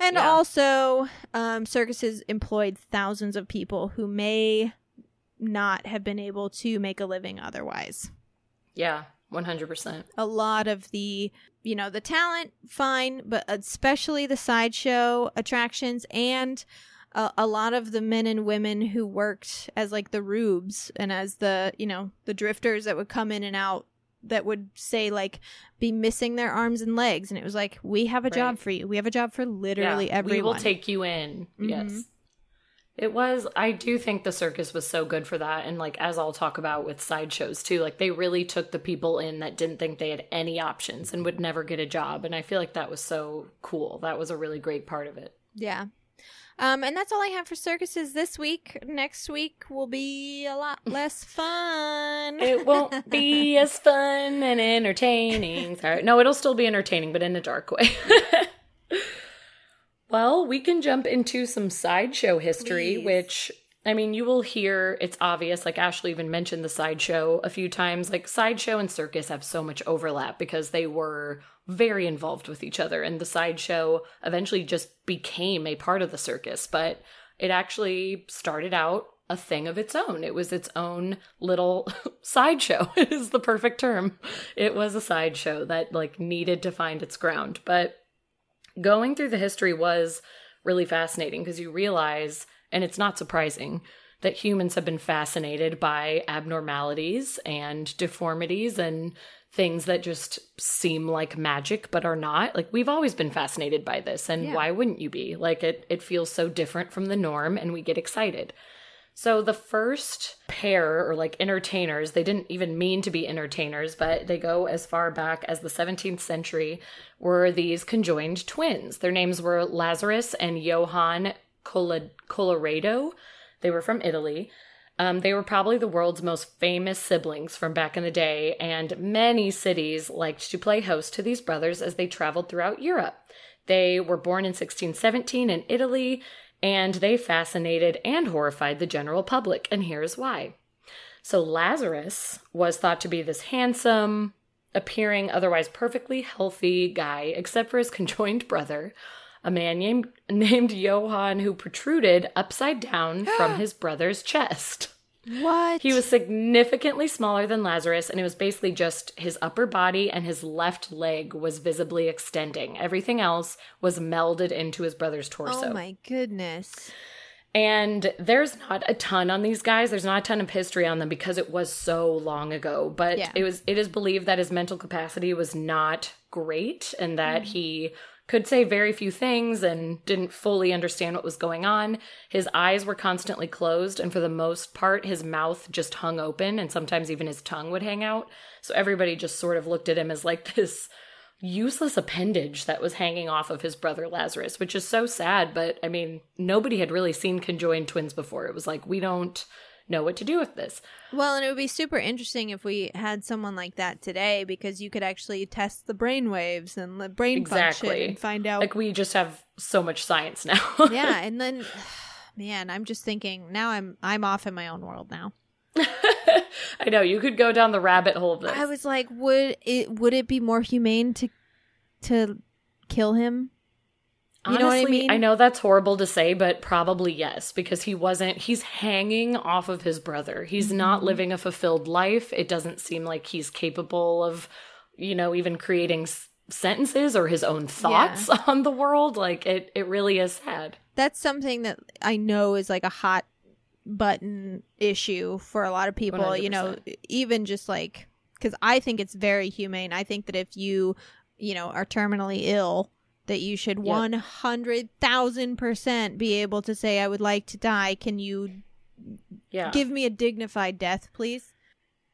And yeah. also, um, circuses employed thousands of people who may... not have been able to make a living otherwise. Yeah, one hundred percent. A lot of the, you know, the talent, fine, but especially the sideshow attractions and uh, a lot of the men and women who worked as like the rubes and as the, you know, the drifters that would come in and out that would say like be missing their arms and legs. And it was like, we have a right. job for you. We have a job for literally yeah, everyone. We will take you in. Mm-hmm. Yes. It was, I do think the circus was so good for that. And like, as I'll talk about with sideshows too, like they really took the people in that didn't think they had any options and would never get a job. And I feel like that was so cool. That was a really great part of it. Yeah. Um, and that's all I have for circuses this week. Next week will be a lot less fun. It won't be as fun and entertaining. Sorry. No, it'll still be entertaining, but in a dark way. Well, we can jump into some sideshow history, Please. Which I mean, you will hear, it's obvious, like Ashley even mentioned the sideshow a few times, like sideshow and circus have so much overlap because they were very involved with each other, and the sideshow eventually just became a part of the circus, but it actually started out a thing of its own. It was its own little sideshow is the perfect term. It was a sideshow that like needed to find its ground. But going through the history was really fascinating because you realize, and it's not surprising, that humans have been fascinated by abnormalities and deformities and things that just seem like magic but are not. Like, we've always been fascinated by this, and yeah. why wouldn't you be? Like, it, it feels so different from the norm and we get excited. So the first pair, or like entertainers, they didn't even mean to be entertainers, but they go as far back as the seventeenth century, were these conjoined twins. Their names were Lazarus and Johann Colloredo. They were from Italy. Um, they were probably the world's most famous siblings from back in the day, and many cities liked to play host to these brothers as they traveled throughout Europe. They were born in sixteen seventeen in Italy, and they fascinated and horrified the general public, and here's why. So Lazarus was thought to be this handsome, appearing otherwise perfectly healthy guy, except for his conjoined brother, a man named, named Johann, who protruded upside down from his brother's chest. What? He was significantly smaller than Lazarus, and it was basically just his upper body and his left leg was visibly extending. Everything else was melded into his brother's torso. Oh my goodness. And there's not a ton on these guys. There's not a ton of history on them because it was so long ago. But yeah. it was. It is believed that his mental capacity was not great and that mm-hmm. he could say very few things and didn't fully understand what was going on. His eyes were constantly closed, and for the most part, his mouth just hung open, and sometimes even his tongue would hang out. So everybody just sort of looked at him as like this useless appendage that was hanging off of his brother Lazarus, which is so sad. But I mean, nobody had really seen conjoined twins before. It was like, we don't know what to do with this. Well, and it would be super interesting if we had someone like that today, because you could actually test the brain waves and the brain exactly. function and find out. Like, we just have so much science now. Yeah, and then, man, I'm just thinking now I'm I'm off in my own world now. I know, you could go down the rabbit hole of this. I was like, would it would it be more humane to to kill him? You Honestly, know what I mean? I know that's horrible to say, but probably yes, because he wasn't, he's hanging off of his brother. He's mm-hmm. not living a fulfilled life. It doesn't seem like he's capable of, you know, even creating s- sentences or his own thoughts yeah. on the world. Like, it, it really is sad. That's something that I know is like a hot button issue for a lot of people, one hundred percent. You know, even just like, because I think it's very humane. I think that if you, you know, are terminally ill, that you should yep. one hundred thousand percent be able to say, I would like to die. Can you yeah. give me a dignified death, please?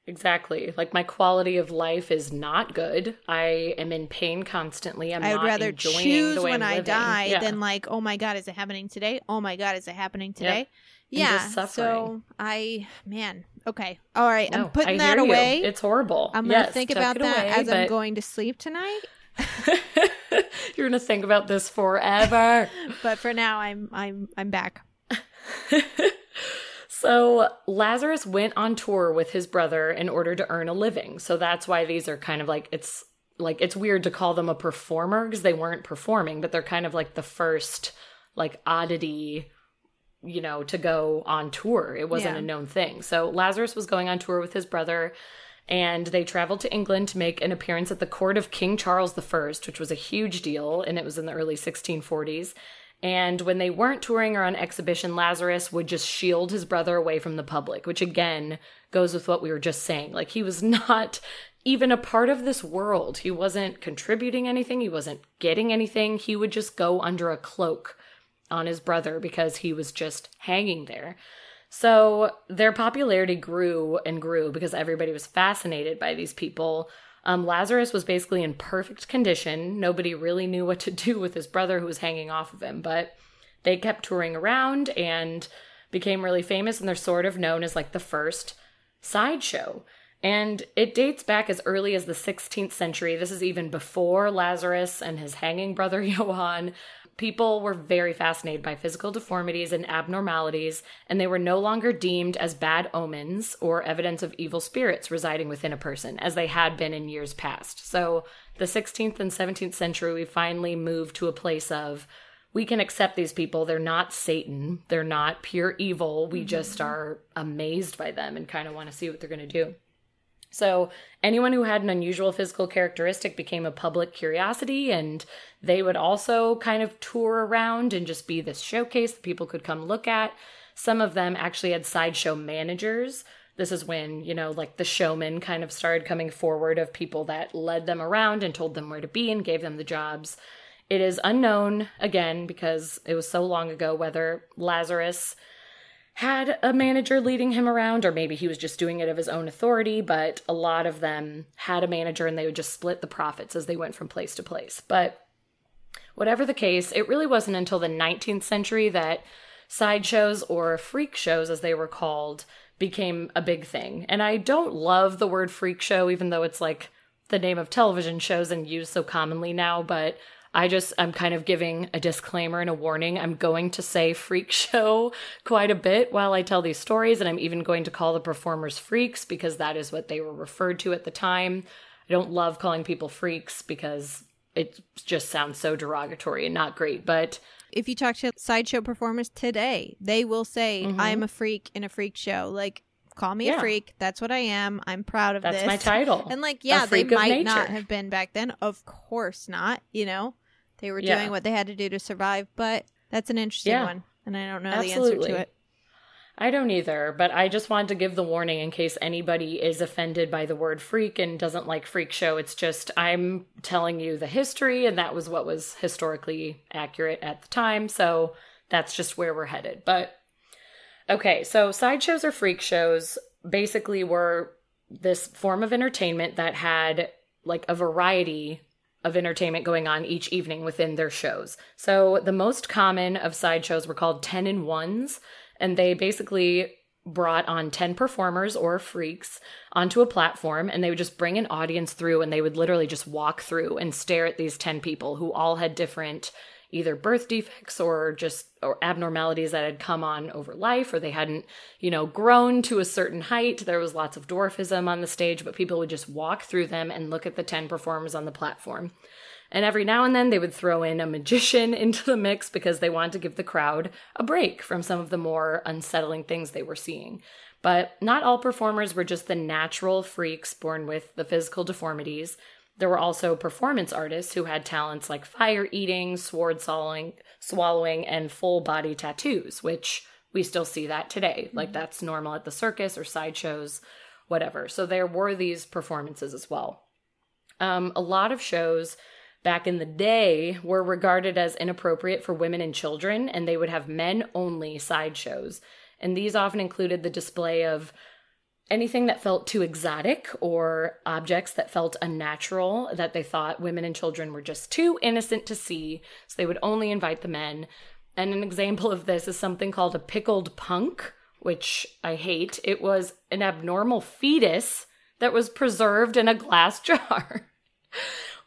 Exactly. Like, my quality of life is not good. I am in pain constantly. I'm I would not rather enjoying choose the way when I'm I living. Die yeah. than like, oh my God, is it happening today? Oh my God, is it happening today? Yep. Yeah. So I, man, okay. All right. No, I'm putting I that away. You. It's horrible. I'm going to yes, think about that away, as but... I'm going to sleep tonight. You're gonna think about this forever. But for now, I'm I'm I'm back. So Lazarus went on tour with his brother in order to earn a living. So that's why these are kind of like, it's like, it's weird to call them a performer because they weren't performing, but they're kind of like the first like oddity, you know, to go on tour. It wasn't yeah. a known thing. So Lazarus was going on tour with his brother, and they traveled to England to make an appearance at the court of King Charles the First, which was a huge deal, and it was in the early sixteen forties. And when they weren't touring or on exhibition, Lazarus would just shield his brother away from the public, which again goes with what we were just saying. Like, he was not even a part of this world. He wasn't contributing anything. He wasn't getting anything. He would just go under a cloak on his brother because he was just hanging there. So their popularity grew and grew because everybody was fascinated by these people. Um, Lazarus was basically in perfect condition. Nobody really knew what to do with his brother who was hanging off of him, but they kept touring around and became really famous, and they're sort of known as like the first sideshow. And it dates back as early as the sixteenth century. This is even before Lazarus and his hanging brother Johann. People were very fascinated by physical deformities and abnormalities, and they were no longer deemed as bad omens or evidence of evil spirits residing within a person, as they had been in years past. So the sixteenth and seventeenth century, we finally moved to a place of, we can accept these people. They're not Satan. They're not pure evil. We mm-hmm. just are amazed by them and kind of want to see what they're going to do. So anyone who had an unusual physical characteristic became a public curiosity, and they would also kind of tour around and just be this showcase that people could come look at. Some of them actually had sideshow managers. This is when, you know, like the showmen kind of started coming forward, of people that led them around and told them where to be and gave them the jobs. It is unknown, again, because it was so long ago, whether Lazarus had a manager leading him around, or maybe he was just doing it of his own authority, but a lot of them had a manager and they would just split the profits as they went from place to place. But whatever the case, it really wasn't until the nineteenth century that sideshows, or freak shows as they were called, became a big thing. And I don't love the word freak show, even though it's like the name of television shows and used so commonly now, but I just, I'm kind of giving a disclaimer and a warning. I'm going to say freak show quite a bit while I tell these stories, and I'm even going to call the performers freaks because that is what they were referred to at the time. I don't love calling people freaks because it just sounds so derogatory and not great, but if you talk to sideshow performers today, they will say, mm-hmm. I'm a freak in a freak show. Like, call me yeah. a freak. That's what I am. I'm proud of That's this. That's my title. And like, yeah, they might nature. not have been back then. Of course not, you know? They were doing yeah. what they had to do to survive, but that's an interesting yeah. one, and I don't know Absolutely. the answer to it. I don't either, but I just wanted to give the warning in case anybody is offended by the word freak and doesn't like freak show. It's just, I'm telling you the history, and that was what was historically accurate at the time, so that's just where we're headed. But, okay, so sideshows or freak shows basically were this form of entertainment that had, like, a variety of entertainment going on each evening within their shows. So the most common of sideshows were called ten in ones, and they basically brought on ten performers or freaks onto a platform, and they would just bring an audience through, and they would literally just walk through and stare at these ten people who all had different either birth defects or just or abnormalities that had come on over life, or they hadn't, you know, grown to a certain height. There was lots of dwarfism on the stage, but people would just walk through them and look at the ten performers on the platform. And every now and then they would throw in a magician into the mix because they wanted to give the crowd a break from some of the more unsettling things they were seeing. But not all performers were just the natural freaks born with the physical deformities. There were also performance artists who had talents like fire eating, sword swallowing, and full body tattoos, which we still see that today. Like, that's normal at the circus or sideshows, whatever. So there were these performances as well. Um, a lot of shows back in the day were regarded as inappropriate for women and children, and they would have men-only sideshows. And these often included the display of anything that felt too exotic or objects that felt unnatural that they thought women and children were just too innocent to see, so they would only invite the men. And an example of this is something called a pickled punk, which I hate. It was an abnormal fetus that was preserved in a glass jar,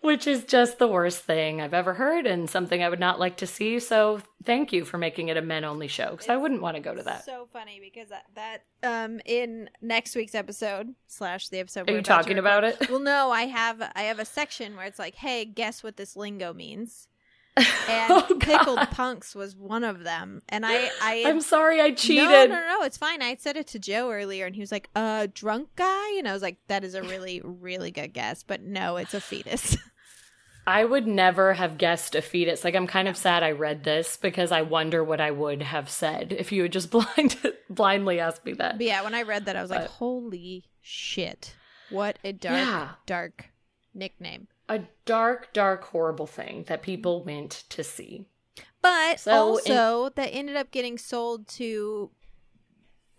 which is just the worst thing I've ever heard and something I would not like to see. So thank you for making it a men-only show, because I wouldn't want to go to that. So funny, because that, that um in next week's episode slash the episode. Are you talking about it? Well, no, I have I have a section where it's like, hey, guess what this lingo means. And oh, pickled punks was one of them, and I, I I'm sorry I cheated. No, no, no, it's fine. I said it to Joe earlier, and he was like, "Uh, drunk guy," and I was like, "That is a really, really good guess," but no, it's a fetus. I would never have guessed a fetus. Like, I'm kind of sad I read this because I wonder what I would have said if you had just blind blindly asked me that. But yeah, when I read that, I was but, like, "Holy shit! What a dark, yeah. dark nickname." A dark, dark, horrible thing that people went to see. But so also in- that ended up getting sold to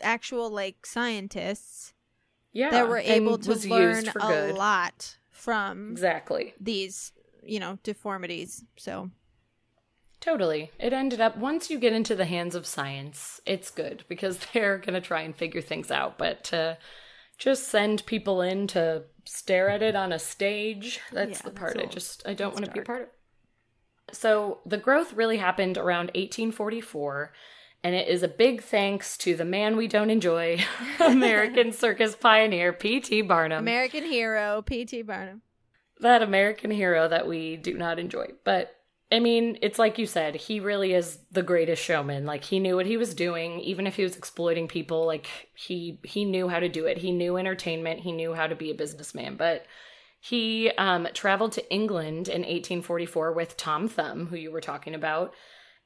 actual, like, scientists yeah, that were able to learn a good. lot from exactly these, you know, deformities. So totally. It ended up, once you get into the hands of science, it's good because they're going to try and figure things out. But to just send people in to stare at it on a stage, that's yeah, the part that's I just I don't want to be a part of. So the growth really happened around eighteen forty-four, and it is a big thanks to the man we don't enjoy, American circus pioneer P T Barnum. American hero P T Barnum. That American hero that we do not enjoy. But, I mean, it's like you said, he really is the greatest showman. Like, he knew what he was doing, even if he was exploiting people. Like, he, he knew how to do it. He knew entertainment. He knew how to be a businessman. But he um, traveled to England in eighteen forty-four with Tom Thumb, who you were talking about.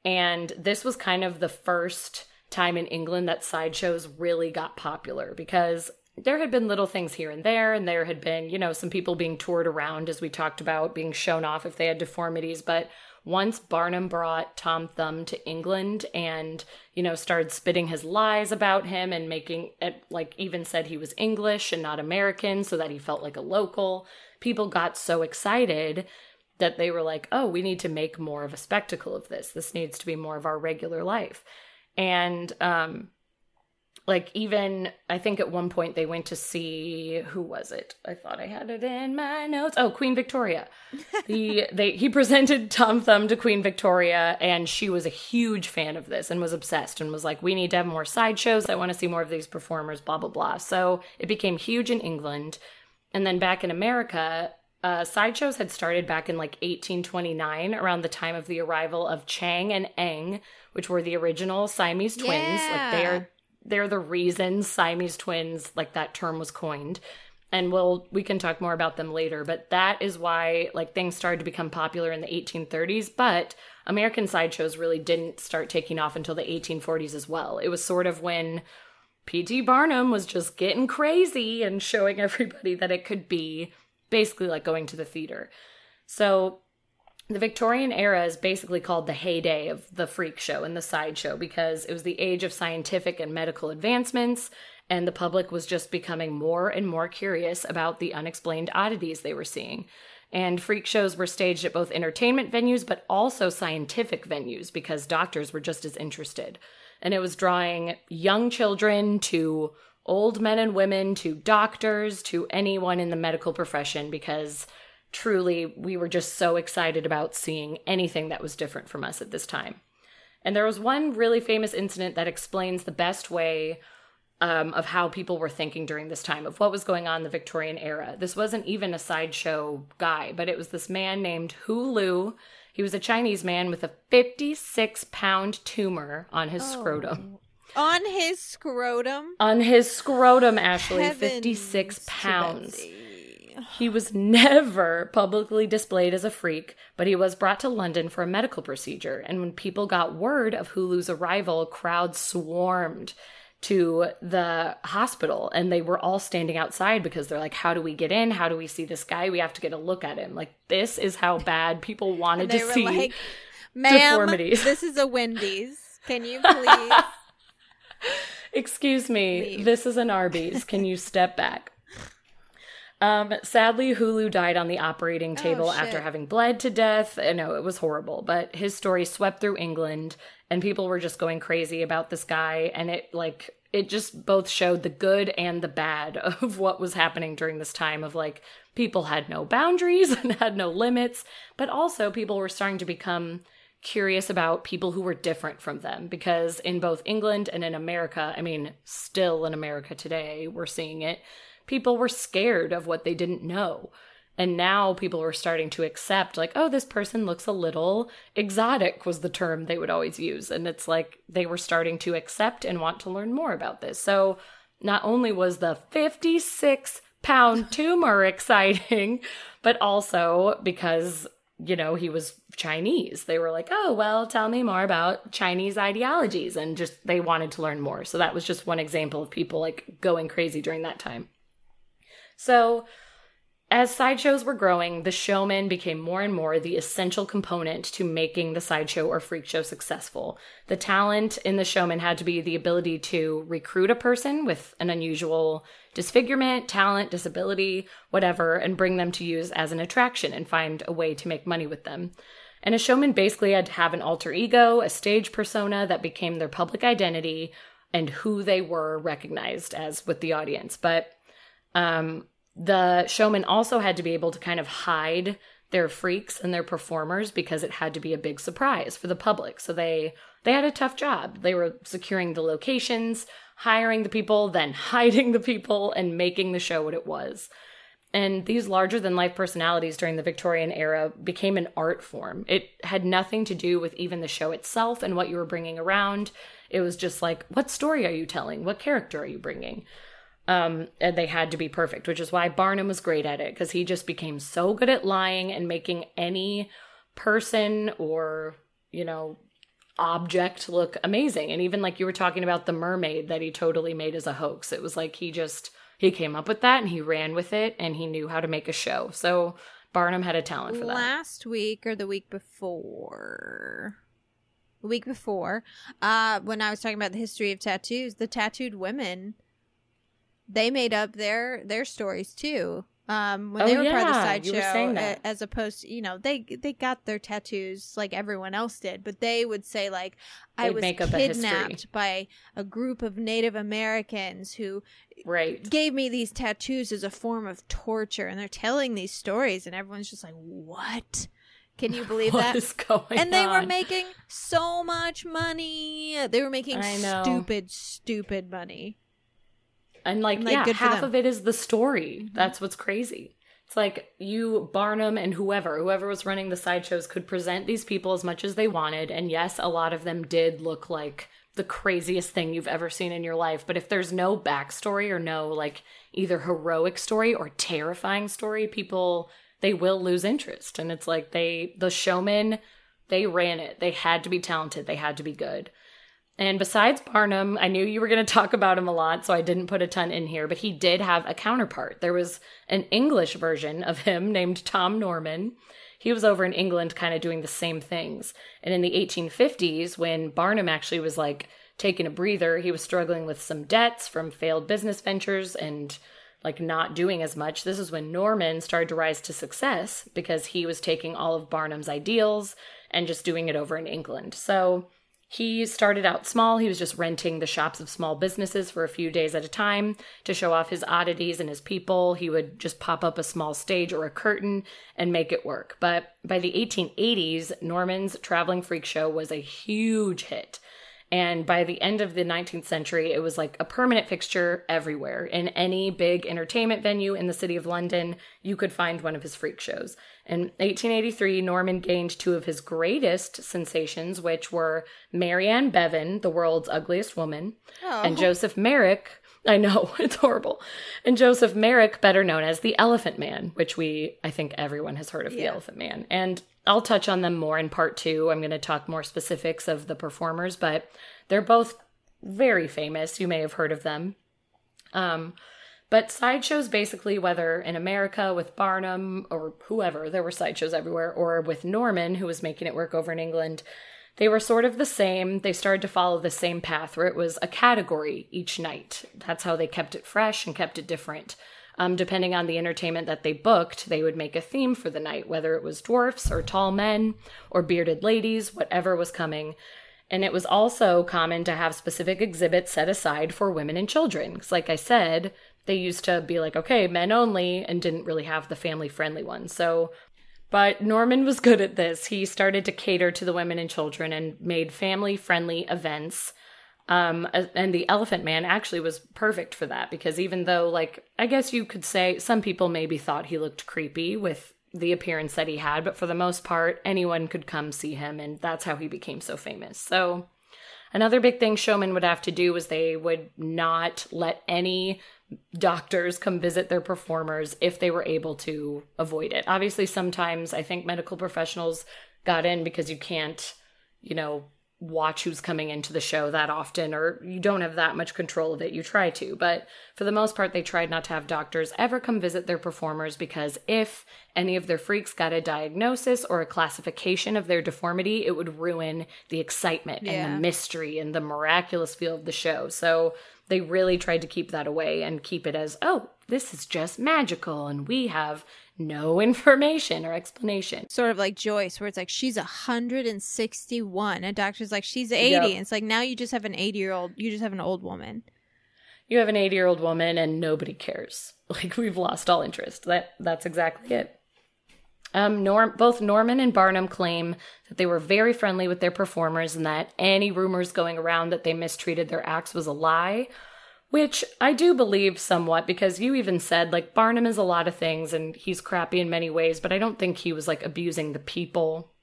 And this was kind of the first time in England that sideshows really got popular, because there had been little things here and there, and there had been, you know, some people being toured around, as we talked about, being shown off if they had deformities. But once Barnum brought Tom Thumb to England and, you know, started spitting his lies about him and making it, like, even said he was English and not American so that he felt like a local, people got so excited that they were like, oh, we need to make more of a spectacle of this. This needs to be more of our regular life. And, um... like, even, I think at one point they went to see, who was it? I thought I had it in my notes. Oh, Queen Victoria. The, they, he presented Tom Thumb to Queen Victoria, and she was a huge fan of this and was obsessed and was like, we need to have more sideshows. I want to see more of these performers, blah, blah, blah. So it became huge in England. And then back in America, uh, sideshows had started back in, like, eighteen twenty-nine, around the time of the arrival of Chang and Eng, which were the original Siamese twins. Yeah. Like, they are... They're the reason Siamese twins, like, that term was coined. And we'll, we can talk more about them later. But that is why, like, things started to become popular in the eighteen thirties. But American sideshows really didn't start taking off until the eighteen forties as well. It was sort of when P T Barnum was just getting crazy and showing everybody that it could be basically like going to the theater. So the Victorian era is basically called the heyday of the freak show and the sideshow, because it was the age of scientific and medical advancements, and the public was just becoming more and more curious about the unexplained oddities they were seeing. And freak shows were staged at both entertainment venues but also scientific venues, because doctors were just as interested. And it was drawing young children to old men and women, to doctors, to anyone in the medical profession, because truly, we were just so excited about seeing anything that was different from us at this time. And there was one really famous incident that explains the best way um, of how people were thinking during this time, of what was going on in the Victorian era. This wasn't even a sideshow guy, but it was this man named Hulu. He was a Chinese man with a fifty-six pound tumor on his oh. scrotum. On his scrotum? On his scrotum, Ashley. Heavens fifty-six pounds. He was never publicly displayed as a freak, but he was brought to London for a medical procedure. And when people got word of Hulu's arrival, crowds swarmed to the hospital, and they were all standing outside because they're like, how do we get in? How do we see this guy? We have to get a look at him. Like, this is how bad people wanted to see like, deformities. Ma'am, this is a Wendy's. Can you please? Excuse me. Leave. This is an Arby's. Can you step back? Um, sadly, Hulu died on the operating table oh, after having bled to death. I know, it was horrible, but his story swept through England, and people were just going crazy about this guy. And it, like, it just both showed the good and the bad of what was happening during this time of, like, people had no boundaries and had no limits, but also people were starting to become curious about people who were different from them, because in both England and in America, I mean, still in America today, we're seeing it. People were scared of what they didn't know. And now people were starting to accept, like, oh, this person looks a little exotic was the term they would always use. And it's like they were starting to accept and want to learn more about this. So not only was the fifty-six pound tumor exciting, but also because, you know, he was Chinese. They were like, oh, well, tell me more about Chinese ideologies. And just they wanted to learn more. So that was just one example of people, like, going crazy during that time. So as sideshows were growing, the showman became more and more the essential component to making the sideshow or freak show successful. The talent in the showman had to be the ability to recruit a person with an unusual disfigurement, talent, disability, whatever, and bring them to use as an attraction and find a way to make money with them. And a showman basically had to have an alter ego, a stage persona that became their public identity and who they were recognized as with the audience. But Um, the showman also had to be able to kind of hide their freaks and their performers because it had to be a big surprise for the public. So they they had a tough job. They were securing the locations, hiring the people, then hiding the people, and making the show what it was. And these larger-than-life personalities during the Victorian era became an art form. It had nothing to do with even the show itself and what you were bringing around. It was just like, what story are you telling? What character are you bringing? Um, and they had to be perfect, which is why Barnum was great at it, because he just became so good at lying and making any person or, you know, object look amazing. And even like you were talking about the mermaid that he totally made as a hoax. It was like he just... He came up with that, and he ran with it, and he knew how to make a show. So Barnum had a talent for that. Last week or the week before, the week before, uh, when I was talking about the history of tattoos, the tattooed women, they made up their their stories, too. Um, when oh, they were yeah. part of the sideshow, as opposed to, you know, they they got their tattoos like everyone else did, but they would say like, I They'd was kidnapped a by a group of Native Americans who right. gave me these tattoos as a form of torture, and they're telling these stories, and everyone's just like, what? Can you believe what that? Is going and they on? Were making so much money. They were making stupid, stupid money. And like, and like, yeah, half of it is the story. That's what's crazy. It's like you, Barnum, and whoever, whoever was running the sideshows could present these people as much as they wanted. And yes, a lot of them did look like the craziest thing you've ever seen in your life. But if there's no backstory or no like either heroic story or terrifying story, people, they will lose interest. And it's like they, the showmen, they ran it. They had to be talented. They had to be good. And besides Barnum, I knew you were going to talk about him a lot, so I didn't put a ton in here, but he did have a counterpart. There was an English version of him named Tom Norman. He was over in England kind of doing the same things. And in the eighteen fifties, when Barnum actually was like taking a breather, he was struggling with some debts from failed business ventures and like not doing as much. This is when Norman started to rise to success because he was taking all of Barnum's ideals and just doing it over in England. So... he started out small. He was just renting the shops of small businesses for a few days at a time to show off his oddities and his people. He would just pop up a small stage or a curtain and make it work. But by the eighteen eighties, Norman's traveling freak show was a huge hit. And by the end of the nineteenth century, it was like a permanent fixture everywhere. In any big entertainment venue in the city of London, you could find one of his freak shows. In eighteen eighty-three, Norman gained two of his greatest sensations, which were Marianne Bevan, the world's ugliest woman, oh. and Joseph Merrick. I know, it's horrible. And Joseph Merrick, better known as the Elephant Man, which we, I think everyone has heard of yeah. the Elephant Man. And I'll touch on them more in part two. I'm going to talk more specifics of the performers, but they're both very famous. You may have heard of them. Um, but sideshows basically, whether in America with Barnum or whoever, there were sideshows everywhere, or with Norman, who was making it work over in England, they were sort of the same. They started to follow the same path where it was a category each night. That's how they kept it fresh and kept it different. Um, depending on the entertainment that they booked, they would make a theme for the night, whether it was dwarfs or tall men or bearded ladies, whatever was coming. And it was also common to have specific exhibits set aside for women and children. Because like I said, they used to be like, okay, men only, and didn't really have the family-friendly ones. So, but Norman was good at this. He started to cater to the women and children and made family-friendly events. Um, and the Elephant Man actually was perfect for that because even though, like, I guess you could say some people maybe thought he looked creepy with the appearance that he had, but for the most part, anyone could come see him, and that's how he became so famous. So another big thing showmen would have to do was they would not let any doctors come visit their performers if they were able to avoid it. Obviously, sometimes I think medical professionals got in because you can't, you know, watch who's coming into the show that often, or you don't have that much control of it. You try to, but for the most part, they tried not to have doctors ever come visit their performers because if any of their freaks got a diagnosis or a classification of their deformity, it would ruin the excitement yeah. and the mystery and the miraculous feel of the show. So they really tried to keep that away and keep it as, oh, this is just magical and we have no information or explanation. Sort of like Joyce, where it's like, she's one hundred sixty-one. A doctor's like, she's eighty. Yep. And it's like, now you just have an eighty-year-old. You just have an old woman. You have an eighty-year-old woman and nobody cares. Like, we've lost all interest. That That's exactly it. Um, Norm, both Norman and Barnum claim that they were very friendly with their performers and that any rumors going around that they mistreated their acts was a lie, which I do believe somewhat, because you even said, like, Barnum is a lot of things and he's crappy in many ways, but I don't think he was, like, abusing the people.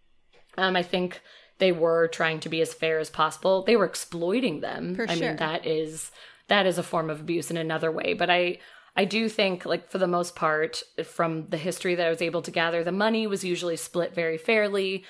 Um, I think they were trying to be as fair as possible. They were exploiting them. For sure. I mean, that is, that is a form of abuse in another way, but I... I do think, like, for the most part, from the history that I was able to gather, the money was usually split very fairly,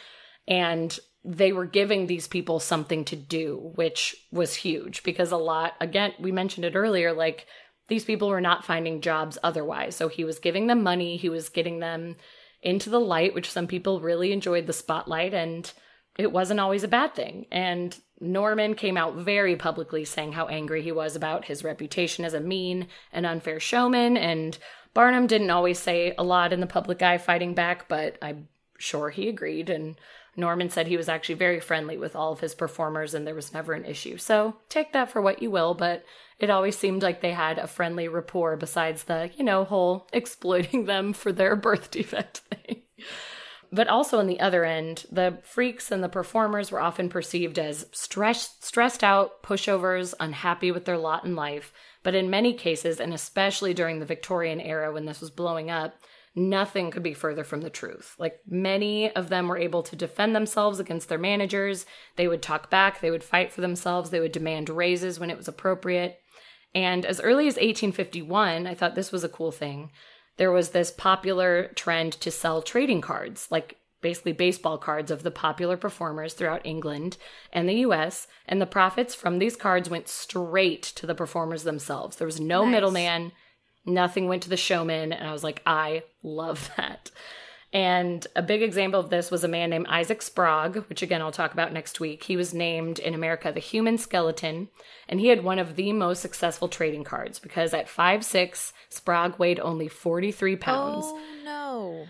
and they were giving these people something to do, which was huge, because a lot, again, we mentioned it earlier, like, these people were not finding jobs otherwise. So he was giving them money, he was getting them into the light, which some people really enjoyed the spotlight, and it wasn't always a bad thing. And Norman came out very publicly saying how angry he was about his reputation as a mean and unfair showman, and Barnum didn't always say a lot in the public eye fighting back, but I'm sure he agreed, and Norman said he was actually very friendly with all of his performers and there was never an issue. So take that for what you will, but it always seemed like they had a friendly rapport besides the, you know, whole exploiting them for their birth defect thing. But also on the other end, the freaks and the performers were often perceived as stress, stressed out pushovers, unhappy with their lot in life. But in many cases, and especially during the Victorian era when this was blowing up, nothing could be further from the truth. Like, many of them were able to defend themselves against their managers. They would talk back. They would fight for themselves. They would demand raises when it was appropriate. And as early as eighteen fifty-one, I thought this was a cool thing. There was this popular trend to sell trading cards, like basically baseball cards of the popular performers throughout England and the U S, and the profits from these cards went straight to the performers themselves. There was no nice. middleman, nothing went to the showman, and I was like, I love that. And a big example of this was a man named Isaac Sprague, which again I'll talk about next week. He was named in America the Human Skeleton, and he had one of the most successful trading cards because at five foot six, Sprague weighed only forty-three pounds. Oh, no.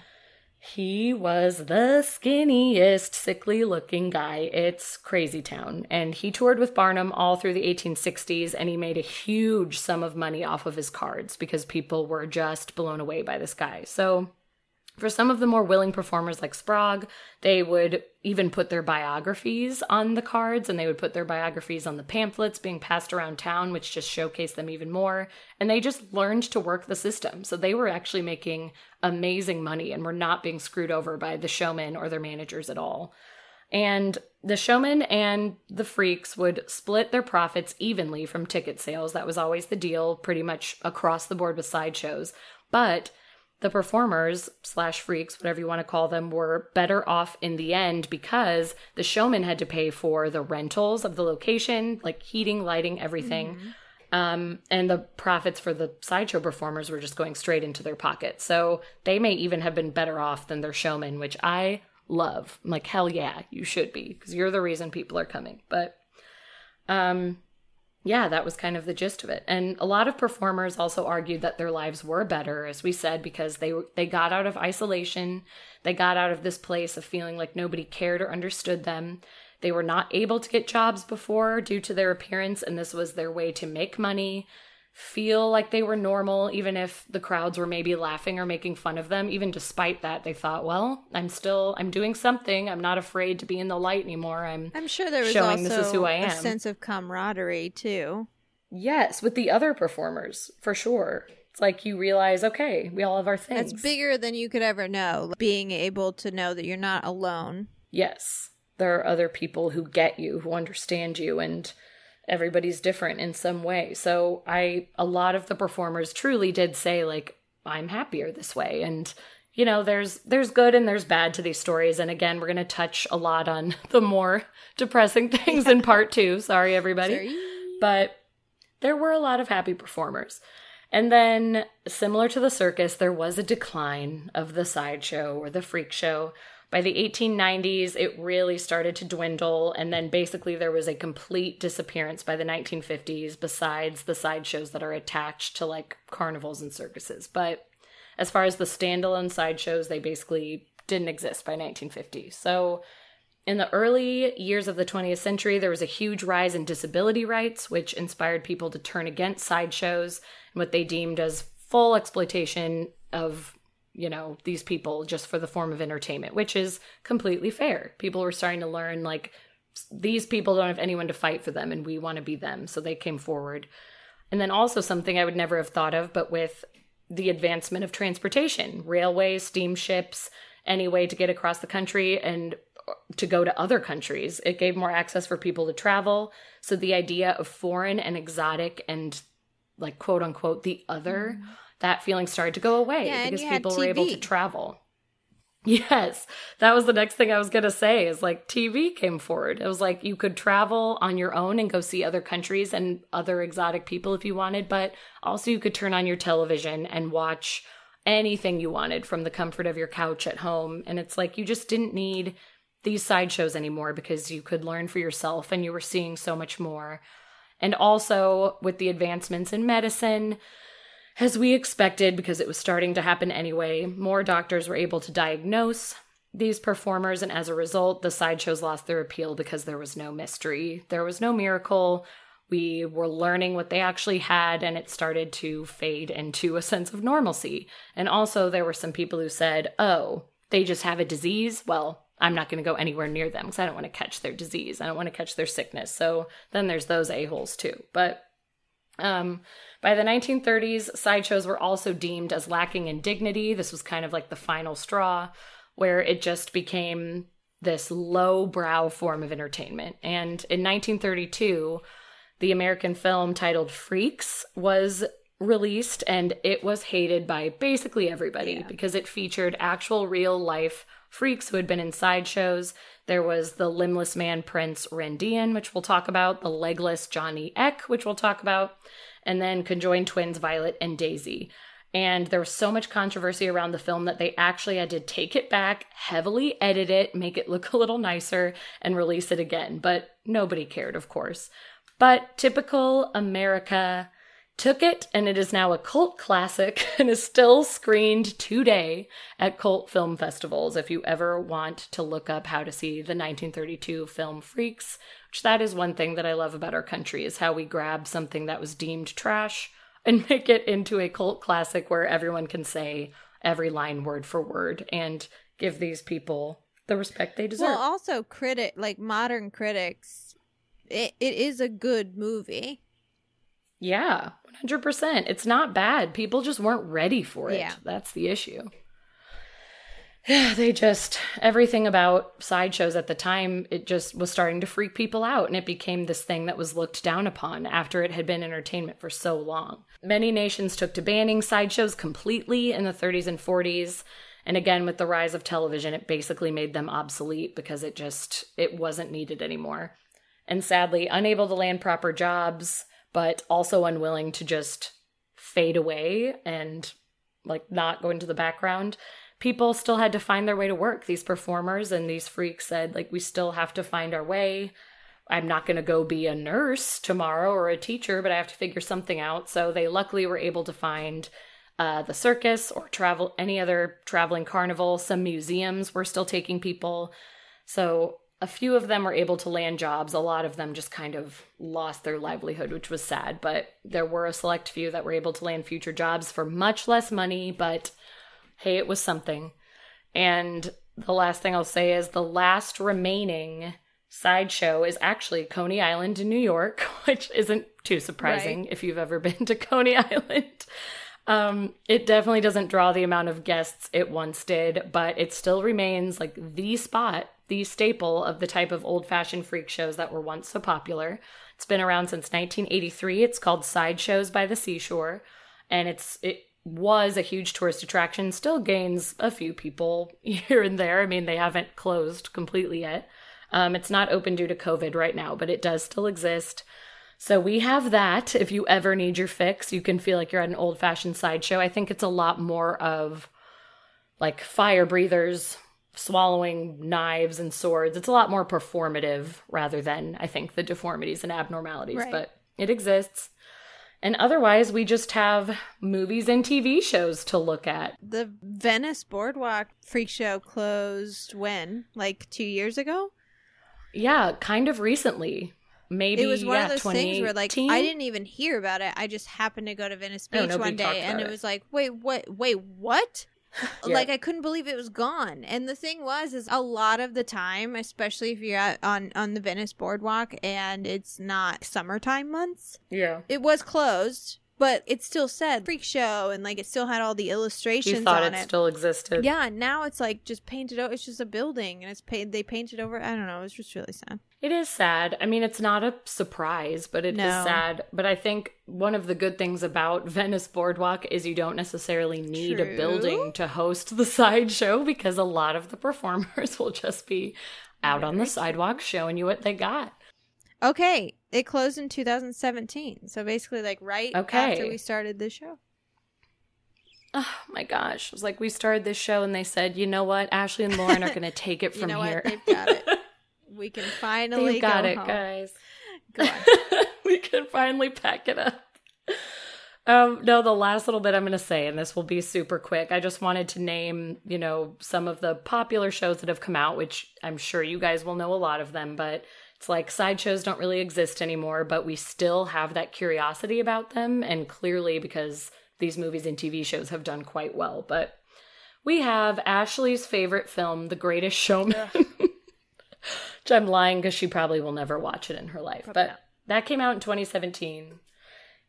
He was the skinniest, sickly-looking guy. It's crazy town. And he toured with Barnum all through the eighteen sixties, and he made a huge sum of money off of his cards because people were just blown away by this guy. So... for some of the more willing performers like Sprague, they would even put their biographies on the cards, and they would put their biographies on the pamphlets being passed around town, which just showcased them even more. And they just learned to work the system. So they were actually making amazing money and were not being screwed over by the showmen or their managers at all. And the showmen and the freaks would split their profits evenly from ticket sales. That was always the deal, pretty much across the board with sideshows. But the performers slash freaks, whatever you want to call them, were better off in the end because the showmen had to pay for the rentals of the location, like heating, lighting, everything. Mm-hmm. Um, and the profits for the sideshow performers were just going straight into their pockets. So they may even have been better off than their showmen, which I love. I'm like, hell yeah, you should be, because you're the reason people are coming. But um, yeah, that was kind of the gist of it. And a lot of performers also argued that their lives were better, as we said, because they they got out of isolation. They got out of this place of feeling like nobody cared or understood them. They were not able to get jobs before due to their appearance, and this was their way to make money, feel like they were normal, even if the crowds were maybe laughing or making fun of them. Even despite that, they thought, well, I'm still, I'm doing something. I'm not afraid to be in the light anymore. I'm I'm sure there was showing also this is who I am. A sense of camaraderie too. Yes, with the other performers, for sure. It's like you realize, okay, we all have our things. That's bigger than you could ever know, like being able to know that you're not alone. Yes, there are other people who get you, who understand you, and everybody's different in some way. So I, a lot of the performers truly did say, like, I'm happier this way. And, you know, there's, there's good and there's bad to these stories. And again, we're going to touch a lot on the more depressing things yeah. in part two. Sorry, everybody. Sorry. But there were a lot of happy performers. And then similar to the circus, there was a decline of the sideshow or the freak show. By the eighteen nineties, it really started to dwindle, and then basically there was a complete disappearance by the nineteen fifties, besides the sideshows that are attached to, like, carnivals and circuses. But as far as the standalone sideshows, they basically didn't exist by nineteen fifty. So in the early years of the twentieth century, there was a huge rise in disability rights, which inspired people to turn against sideshows and what they deemed as full exploitation of you know, these people just for the form of entertainment, which is completely fair. People were starting to learn, like, these people don't have anyone to fight for them and we want to be them. So they came forward. And then also something I would never have thought of, but with the advancement of transportation, railways, steamships, any way to get across the country and to go to other countries, it gave more access for people to travel. So the idea of foreign and exotic and, like, quote unquote, the other, mm-hmm. that feeling started to go away yeah, because people were able to travel. Yes, that was the next thing I was going to say is, like, T V came forward. It was like you could travel on your own and go see other countries and other exotic people if you wanted, but also you could turn on your television and watch anything you wanted from the comfort of your couch at home. And it's like you just didn't need these sideshows anymore because you could learn for yourself and you were seeing so much more. And also with the advancements in medicine, as we expected, because it was starting to happen anyway, more doctors were able to diagnose these performers, and as a result, the sideshows lost their appeal because there was no mystery. There was no miracle. We were learning what they actually had, and it started to fade into a sense of normalcy. And also, there were some people who said, oh, they just have a disease? Well, I'm not going to go anywhere near them because I don't want to catch their disease. I don't want to catch their sickness. So then there's those a-holes too. But Um, by the nineteen thirties, sideshows were also deemed as lacking in dignity. This was kind of like the final straw, where it just became this low-brow form of entertainment. And in nineteen thirty-two, the American film titled Freaks was released, and it was hated by basically everybody yeah. because it featured actual real-life freaks who had been in sideshows. There was the limbless man Prince Randian, which we'll talk about, the legless Johnny Eck, which we'll talk about, and then conjoined twins Violet and Daisy. And there was so much controversy around the film that they actually had to take it back, heavily edit it, make it look a little nicer, and release it again. But nobody cared, of course. But typical America took it, and it is now a cult classic and is still screened today at cult film festivals. If you ever want to look up how to see the nineteen thirty-two film Freaks, which that is one thing that I love about our country, is how we grab something that was deemed trash and make it into a cult classic where everyone can say every line word for word and give these people the respect they deserve. Well, also critic, like modern critics, it, it is a good movie. Yeah, one hundred percent. It's not bad. People just weren't ready for it. Yeah. That's the issue. They just, everything about sideshows at the time, it just was starting to freak people out. And it became this thing that was looked down upon after it had been entertainment for so long. Many nations took to banning sideshows completely in the thirties and forties. And again, with the rise of television, it basically made them obsolete because it just, it wasn't needed anymore. And sadly, unable to land proper jobs, but also unwilling to just fade away and, like, not go into the background, people still had to find their way to work. These performers and these freaks said, like, we still have to find our way. I'm not going to go be a nurse tomorrow or a teacher, but I have to figure something out. So they luckily were able to find uh, the circus or travel any other traveling carnival. Some museums were still taking people. So a few of them were able to land jobs. A lot of them just kind of lost their livelihood, which was sad. But there were a select few that were able to land future jobs for much less money. But hey, it was something. And the last thing I'll say is the last remaining sideshow is actually Coney Island in New York, which isn't too surprising right. if you've ever been to Coney Island. Um, it definitely doesn't draw the amount of guests it once did, but it still remains like the spot, the staple of the type of old-fashioned freak shows that were once so popular. It's been around since nineteen eighty-three. It's called Sideshows by the Seashore, and it's it was a huge tourist attraction, still gains a few people here and there. I mean, they haven't closed completely yet. Um, it's not open due to COVID right now, but it does still exist. So we have that. If you ever need your fix, you can feel like you're at an old-fashioned sideshow. I think it's a lot more of, like, fire breathers swallowing knives and swords. It's a lot more performative rather than, I think, the deformities and abnormalities. Right. But it exists. And otherwise, we just have movies and T V shows to look at. The Venice Boardwalk freak show closed when? Like two years ago? Yeah, kind of recently. Maybe, it was one yeah, of those things where, like, I didn't even hear about it. I just happened to go to Venice Beach oh, one day, and it. it was like, wait, what? Wait, what? Yeah. Like, I couldn't believe it was gone. And the thing was, is a lot of the time, especially if you're out on, on the Venice boardwalk and it's not summertime months. Yeah. It was closed, but it still said freak show and, like, it still had all the illustrations on it. You thought it, it still existed. Yeah. And now it's, like, just painted over. It's just a building and it's paid. They painted over. I don't know. It's just really sad. It is sad. I mean, it's not a surprise, but it no. is sad. But I think one of the good things about Venice Boardwalk is you don't necessarily need True. a building to host the sideshow, because a lot of the performers will just be out Very on the sidewalk showing you what they got. Okay. It closed in two thousand seventeen. So basically, like, right okay. after we started this show. Oh, my gosh. It was like, we started this show and they said, you know what? Ashley and Lauren are going to take it from you know here. What? They've got it. We can finally They've got go it, home. guys. Go on. We can finally pack it up. Um, no, the last little bit I'm going to say, and this will be super quick. I just wanted to name, you know, some of the popular shows that have come out, which I'm sure you guys will know a lot of them. But it's like, sideshows don't really exist anymore, but we still have that curiosity about them. And clearly, because these movies and T V shows have done quite well. But we have Ashley's favorite film, The Greatest Showman. Which I'm lying, because she probably will never watch it in her life. Probably but not. That came out in twenty seventeen.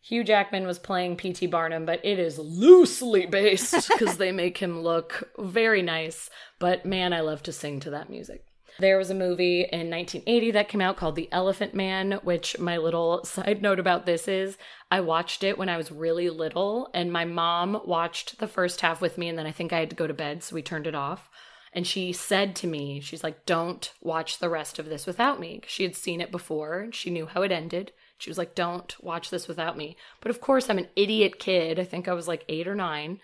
Hugh Jackman was playing P T Barnum, but it is loosely based, because they make him look very nice. But man, I love to sing to that music. There was a movie in nineteen eighty that came out called The Elephant Man, which my little side note about this is I watched it when I was really little, and my mom watched the first half with me, and then I think I had to go to bed, so we turned it off. And she said to me, she's like, don't watch the rest of this without me. She had seen it before and she knew how it ended. She was like, don't watch this without me. But of course, I'm an idiot kid. I think I was like eight or nine.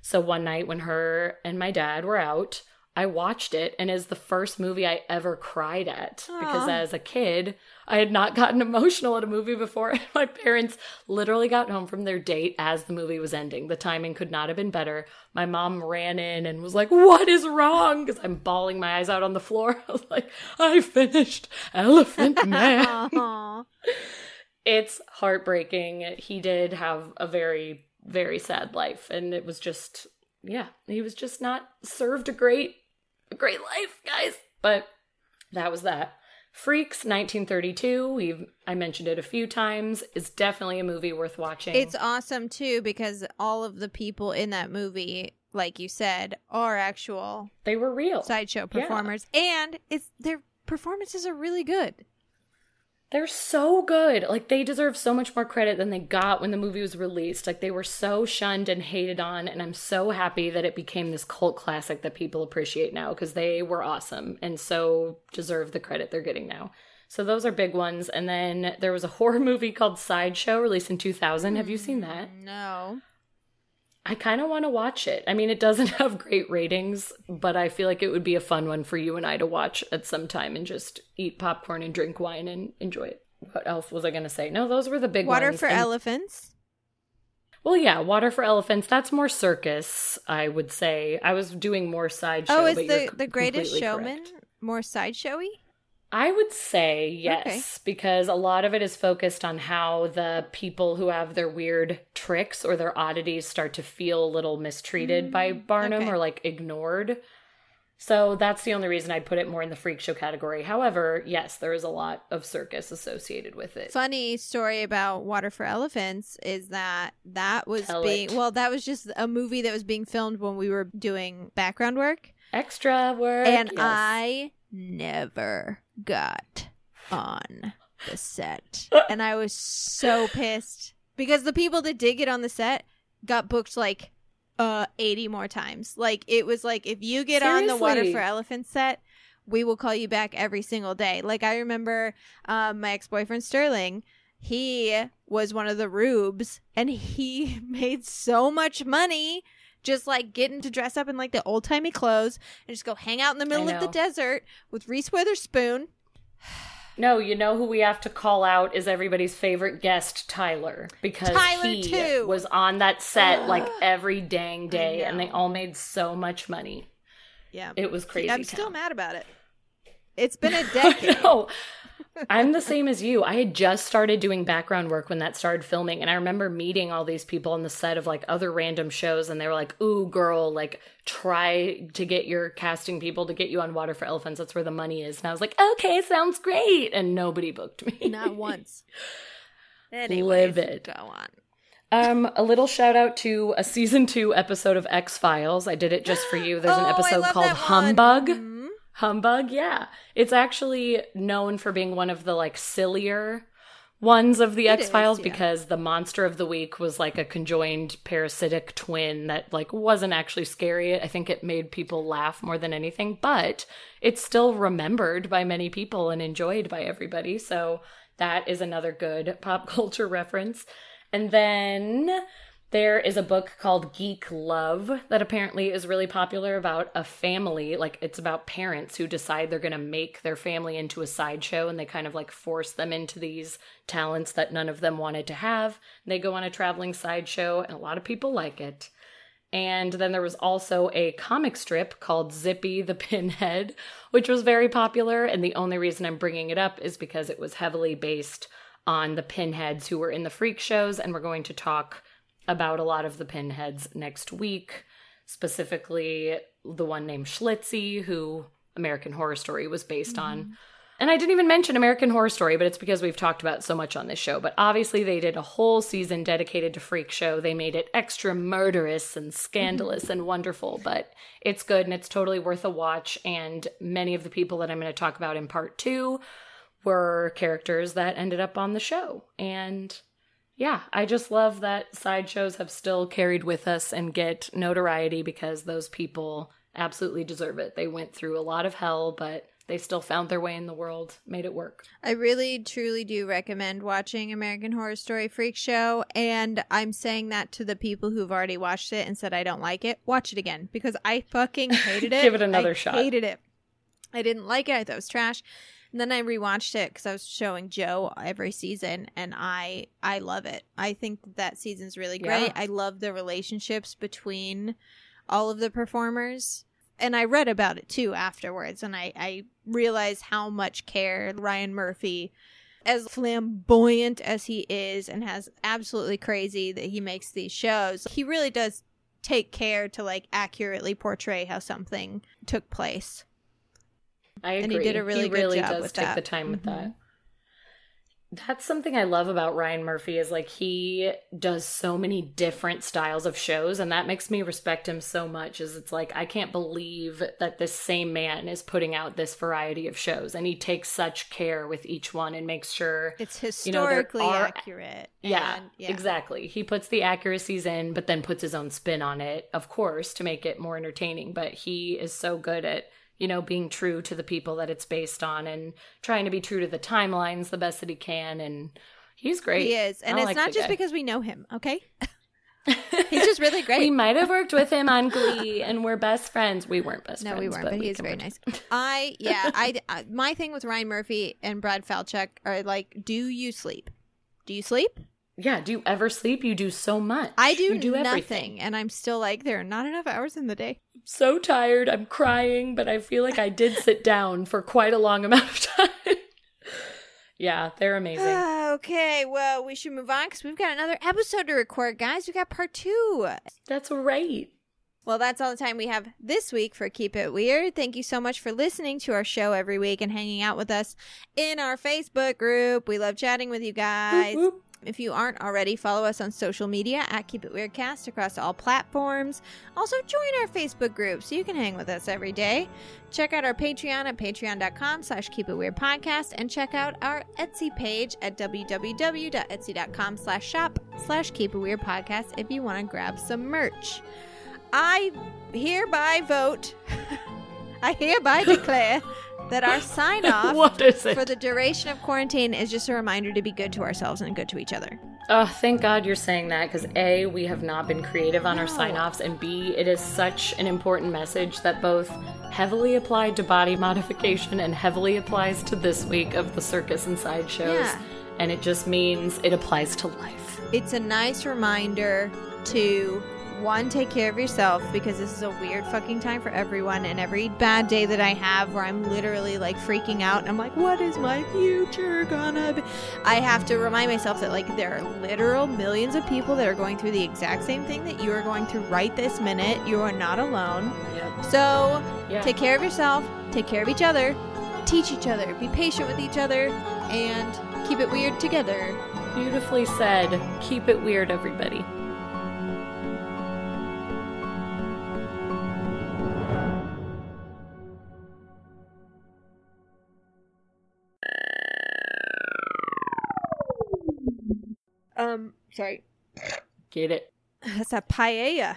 So one night when her and my dad were out, I watched it, and is the first movie I ever cried at. Aww. Because as a kid, I had not gotten emotional at a movie before. My parents literally got home from their date as the movie was ending. The timing could not have been better. My mom ran in and was like, what is wrong? Because I'm bawling my eyes out on the floor. I was like, I finished Elephant Man. It's heartbreaking. He did have a very, very sad life, and it was just, yeah, he was just not served a great a great life, guys. But that was that. Freaks, nineteen thirty-two, we've I mentioned it a few times. It's definitely a movie worth watching. It's awesome, too, because all of the people in that movie, like you said, are actual... They were real. Sideshow performers. Yeah. And it's their performances are really good. They're so good. Like, they deserve so much more credit than they got when the movie was released. Like, they were so shunned and hated on, and I'm so happy that it became this cult classic that people appreciate now, because they were awesome and so deserve the credit they're getting now. So those are big ones. And then there was a horror movie called Sideshow, released in two thousand. Mm, have you seen that? No. I kind of want to watch it. I mean, it doesn't have great ratings, but I feel like it would be a fun one for you and I to watch at some time and just eat popcorn and drink wine and enjoy it. What else was I going to say? No, those were the big ones. Water for and- Elephants. Well, yeah, Water for Elephants. That's more circus, I would say. I was doing more sideshow. Oh, is but the, the Greatest Showman correct. More sideshowy? I would say yes, okay. Because a lot of it is focused on how the people who have their weird tricks or their oddities start to feel a little mistreated mm, by Barnum okay. or like ignored. So that's the only reason I put it more in the freak show category. However, yes, there is a lot of circus associated with it. Funny story about Water for Elephants is that that was Tell being, it. well, that was just a movie that was being filmed when we were doing background work. Extra work. And yes. I... never got on the set, and I was so pissed, because the people that did get on the set got booked like uh eighty more times. Like, it was like, if you get Seriously? on the Water for Elephants set, we will call you back every single day. Like, I remember um my ex-boyfriend Sterling, he was one of the rubes, and he made so much money just, like, getting to dress up in, like, the old-timey clothes and just go hang out in the middle of the desert with Reese Witherspoon. No, you know who we have to call out is everybody's favorite guest, Tyler. Because Tyler he too. was on that set, like, every dang day, and they all made so much money. Yeah. It was crazy. I'm town. still mad about it. It's been a decade. No. I'm the same as you. I had just started doing background work when that started filming. And I remember meeting all these people on the set of like other random shows. And they were like, ooh, girl, like try to get your casting people to get you on Water for Elephants. That's where the money is. And I was like, okay, sounds great. And nobody booked me. Not once. Anyways, live it. Go on. Um, a little shout out to a season two episode of X-Files. I did it just for you. There's oh, an episode called Humbug. Mm-hmm. Humbug, yeah. It's actually known for being one of the like sillier ones of the it X-Files is, yeah. because the monster of the week was like a conjoined parasitic twin that like wasn't actually scary. I think it made people laugh more than anything, but it's still remembered by many people and enjoyed by everybody. So that is another good pop culture reference. And then there is a book called Geek Love that apparently is really popular about a family. Like, it's about parents who decide they're going to make their family into a sideshow, and they kind of like force them into these talents that none of them wanted to have. And they go on a traveling sideshow, and a lot of people like it. And then there was also a comic strip called Zippy the Pinhead, which was very popular. And the only reason I'm bringing it up is because it was heavily based on the pinheads who were in the freak shows, and we're going to talk about a lot of the pinheads next week, specifically the one named Schlitzie, who American Horror Story was based mm-hmm. on. And I didn't even mention American Horror Story, but it's because we've talked about so much on this show. But obviously they did a whole season dedicated to Freak Show. They made it extra murderous and scandalous and wonderful, but it's good and it's totally worth a watch. And many of the people that I'm going to talk about in part two were characters that ended up on the show. And yeah, I just love that sideshows have still carried with us and get notoriety because those people absolutely deserve it. They went through a lot of hell, but they still found their way in the world, made it work. I really, truly do recommend watching American Horror Story Freak Show. And I'm saying that to the people who've already watched it and said, I don't like it. Watch it again because I fucking hated it. Give it another I shot. I hated it. I didn't like it. I thought it was trash. And then I rewatched it because I was showing Joe every season, and I I love it. I think that season's really great. Yeah. I love the relationships between all of the performers. And I read about it, too, afterwards, and I, I realized how much care Ryan Murphy, as flamboyant as he is and has absolutely crazy that he makes these shows, he really does take care to, like, accurately portray how something took place. I agree. And he did a really he good really job does with take that. the time with mm-hmm. that. That's something I love about Ryan Murphy is like he does so many different styles of shows, and that makes me respect him so much. Is it's like I can't believe that this same man is putting out this variety of shows, and he takes such care with each one and makes sure it's historically you know, there are, accurate. Yeah, and, yeah, exactly. He puts the accuracies in, but then puts his own spin on it, of course, to make it more entertaining. But he is so good at. you know, being true to the people that it's based on and trying to be true to the timelines the best that he can. And he's great. He is. And I it's like not just guy. because we know him, okay? He's just really great. We might have worked with him on Glee and we're best friends. We weren't best no, friends. No, we weren't, but, but he's very nice. I, yeah, I, I, my thing with Ryan Murphy and Brad Falchuk are like, do you sleep? Do you sleep? Yeah. Do you ever sleep? You do so much. I do, you do nothing. Everything. And I'm still like, there are not enough hours in the day. I'm so tired. I'm crying, but I feel like I did sit down for quite a long amount of time. Yeah, they're amazing. Okay. Well, we should move on because we've got another episode to record, guys. We got part two. That's right. Well, that's all the time we have this week for Keep It Weird. Thank you so much for listening to our show every week and hanging out with us in our Facebook group. We love chatting with you guys. Boop, boop. If you aren't already, follow us on social media at Keep It Weirdcast across all platforms. Also, join our Facebook group so you can hang with us every day. Check out our Patreon at patreon.com slash Keep It Weird Podcast. And check out our Etsy page at www.etsy.com slash shop slash Keep It Weird Podcast if you want to grab some merch. I hereby vote, I hereby declare... that our sign-off for the duration of quarantine is just a reminder to be good to ourselves and good to each other. Oh, thank God you're saying that because A, we have not been creative on no. our sign-offs, and B, it is such an important message that both heavily applied to body modification and heavily applies to this week of the circus and sideshows, yeah. and it just means it applies to life. It's a nice reminder to one, take care of yourself, because this is a weird fucking time for everyone, and every bad day that I have where I'm literally like freaking out and I'm like, what is my future gonna be? I have to remind myself that like there are literal millions of people that are going through the exact same thing that you are going through right this minute. You are not alone. Yeah. So yeah. Take care of yourself, take care of each other, teach each other, be patient with each other, and keep it weird together. Beautifully said. Keep it weird, everybody. Um, sorry. Get it. That's a paella.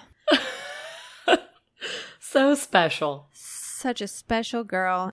So special. Such a special girl.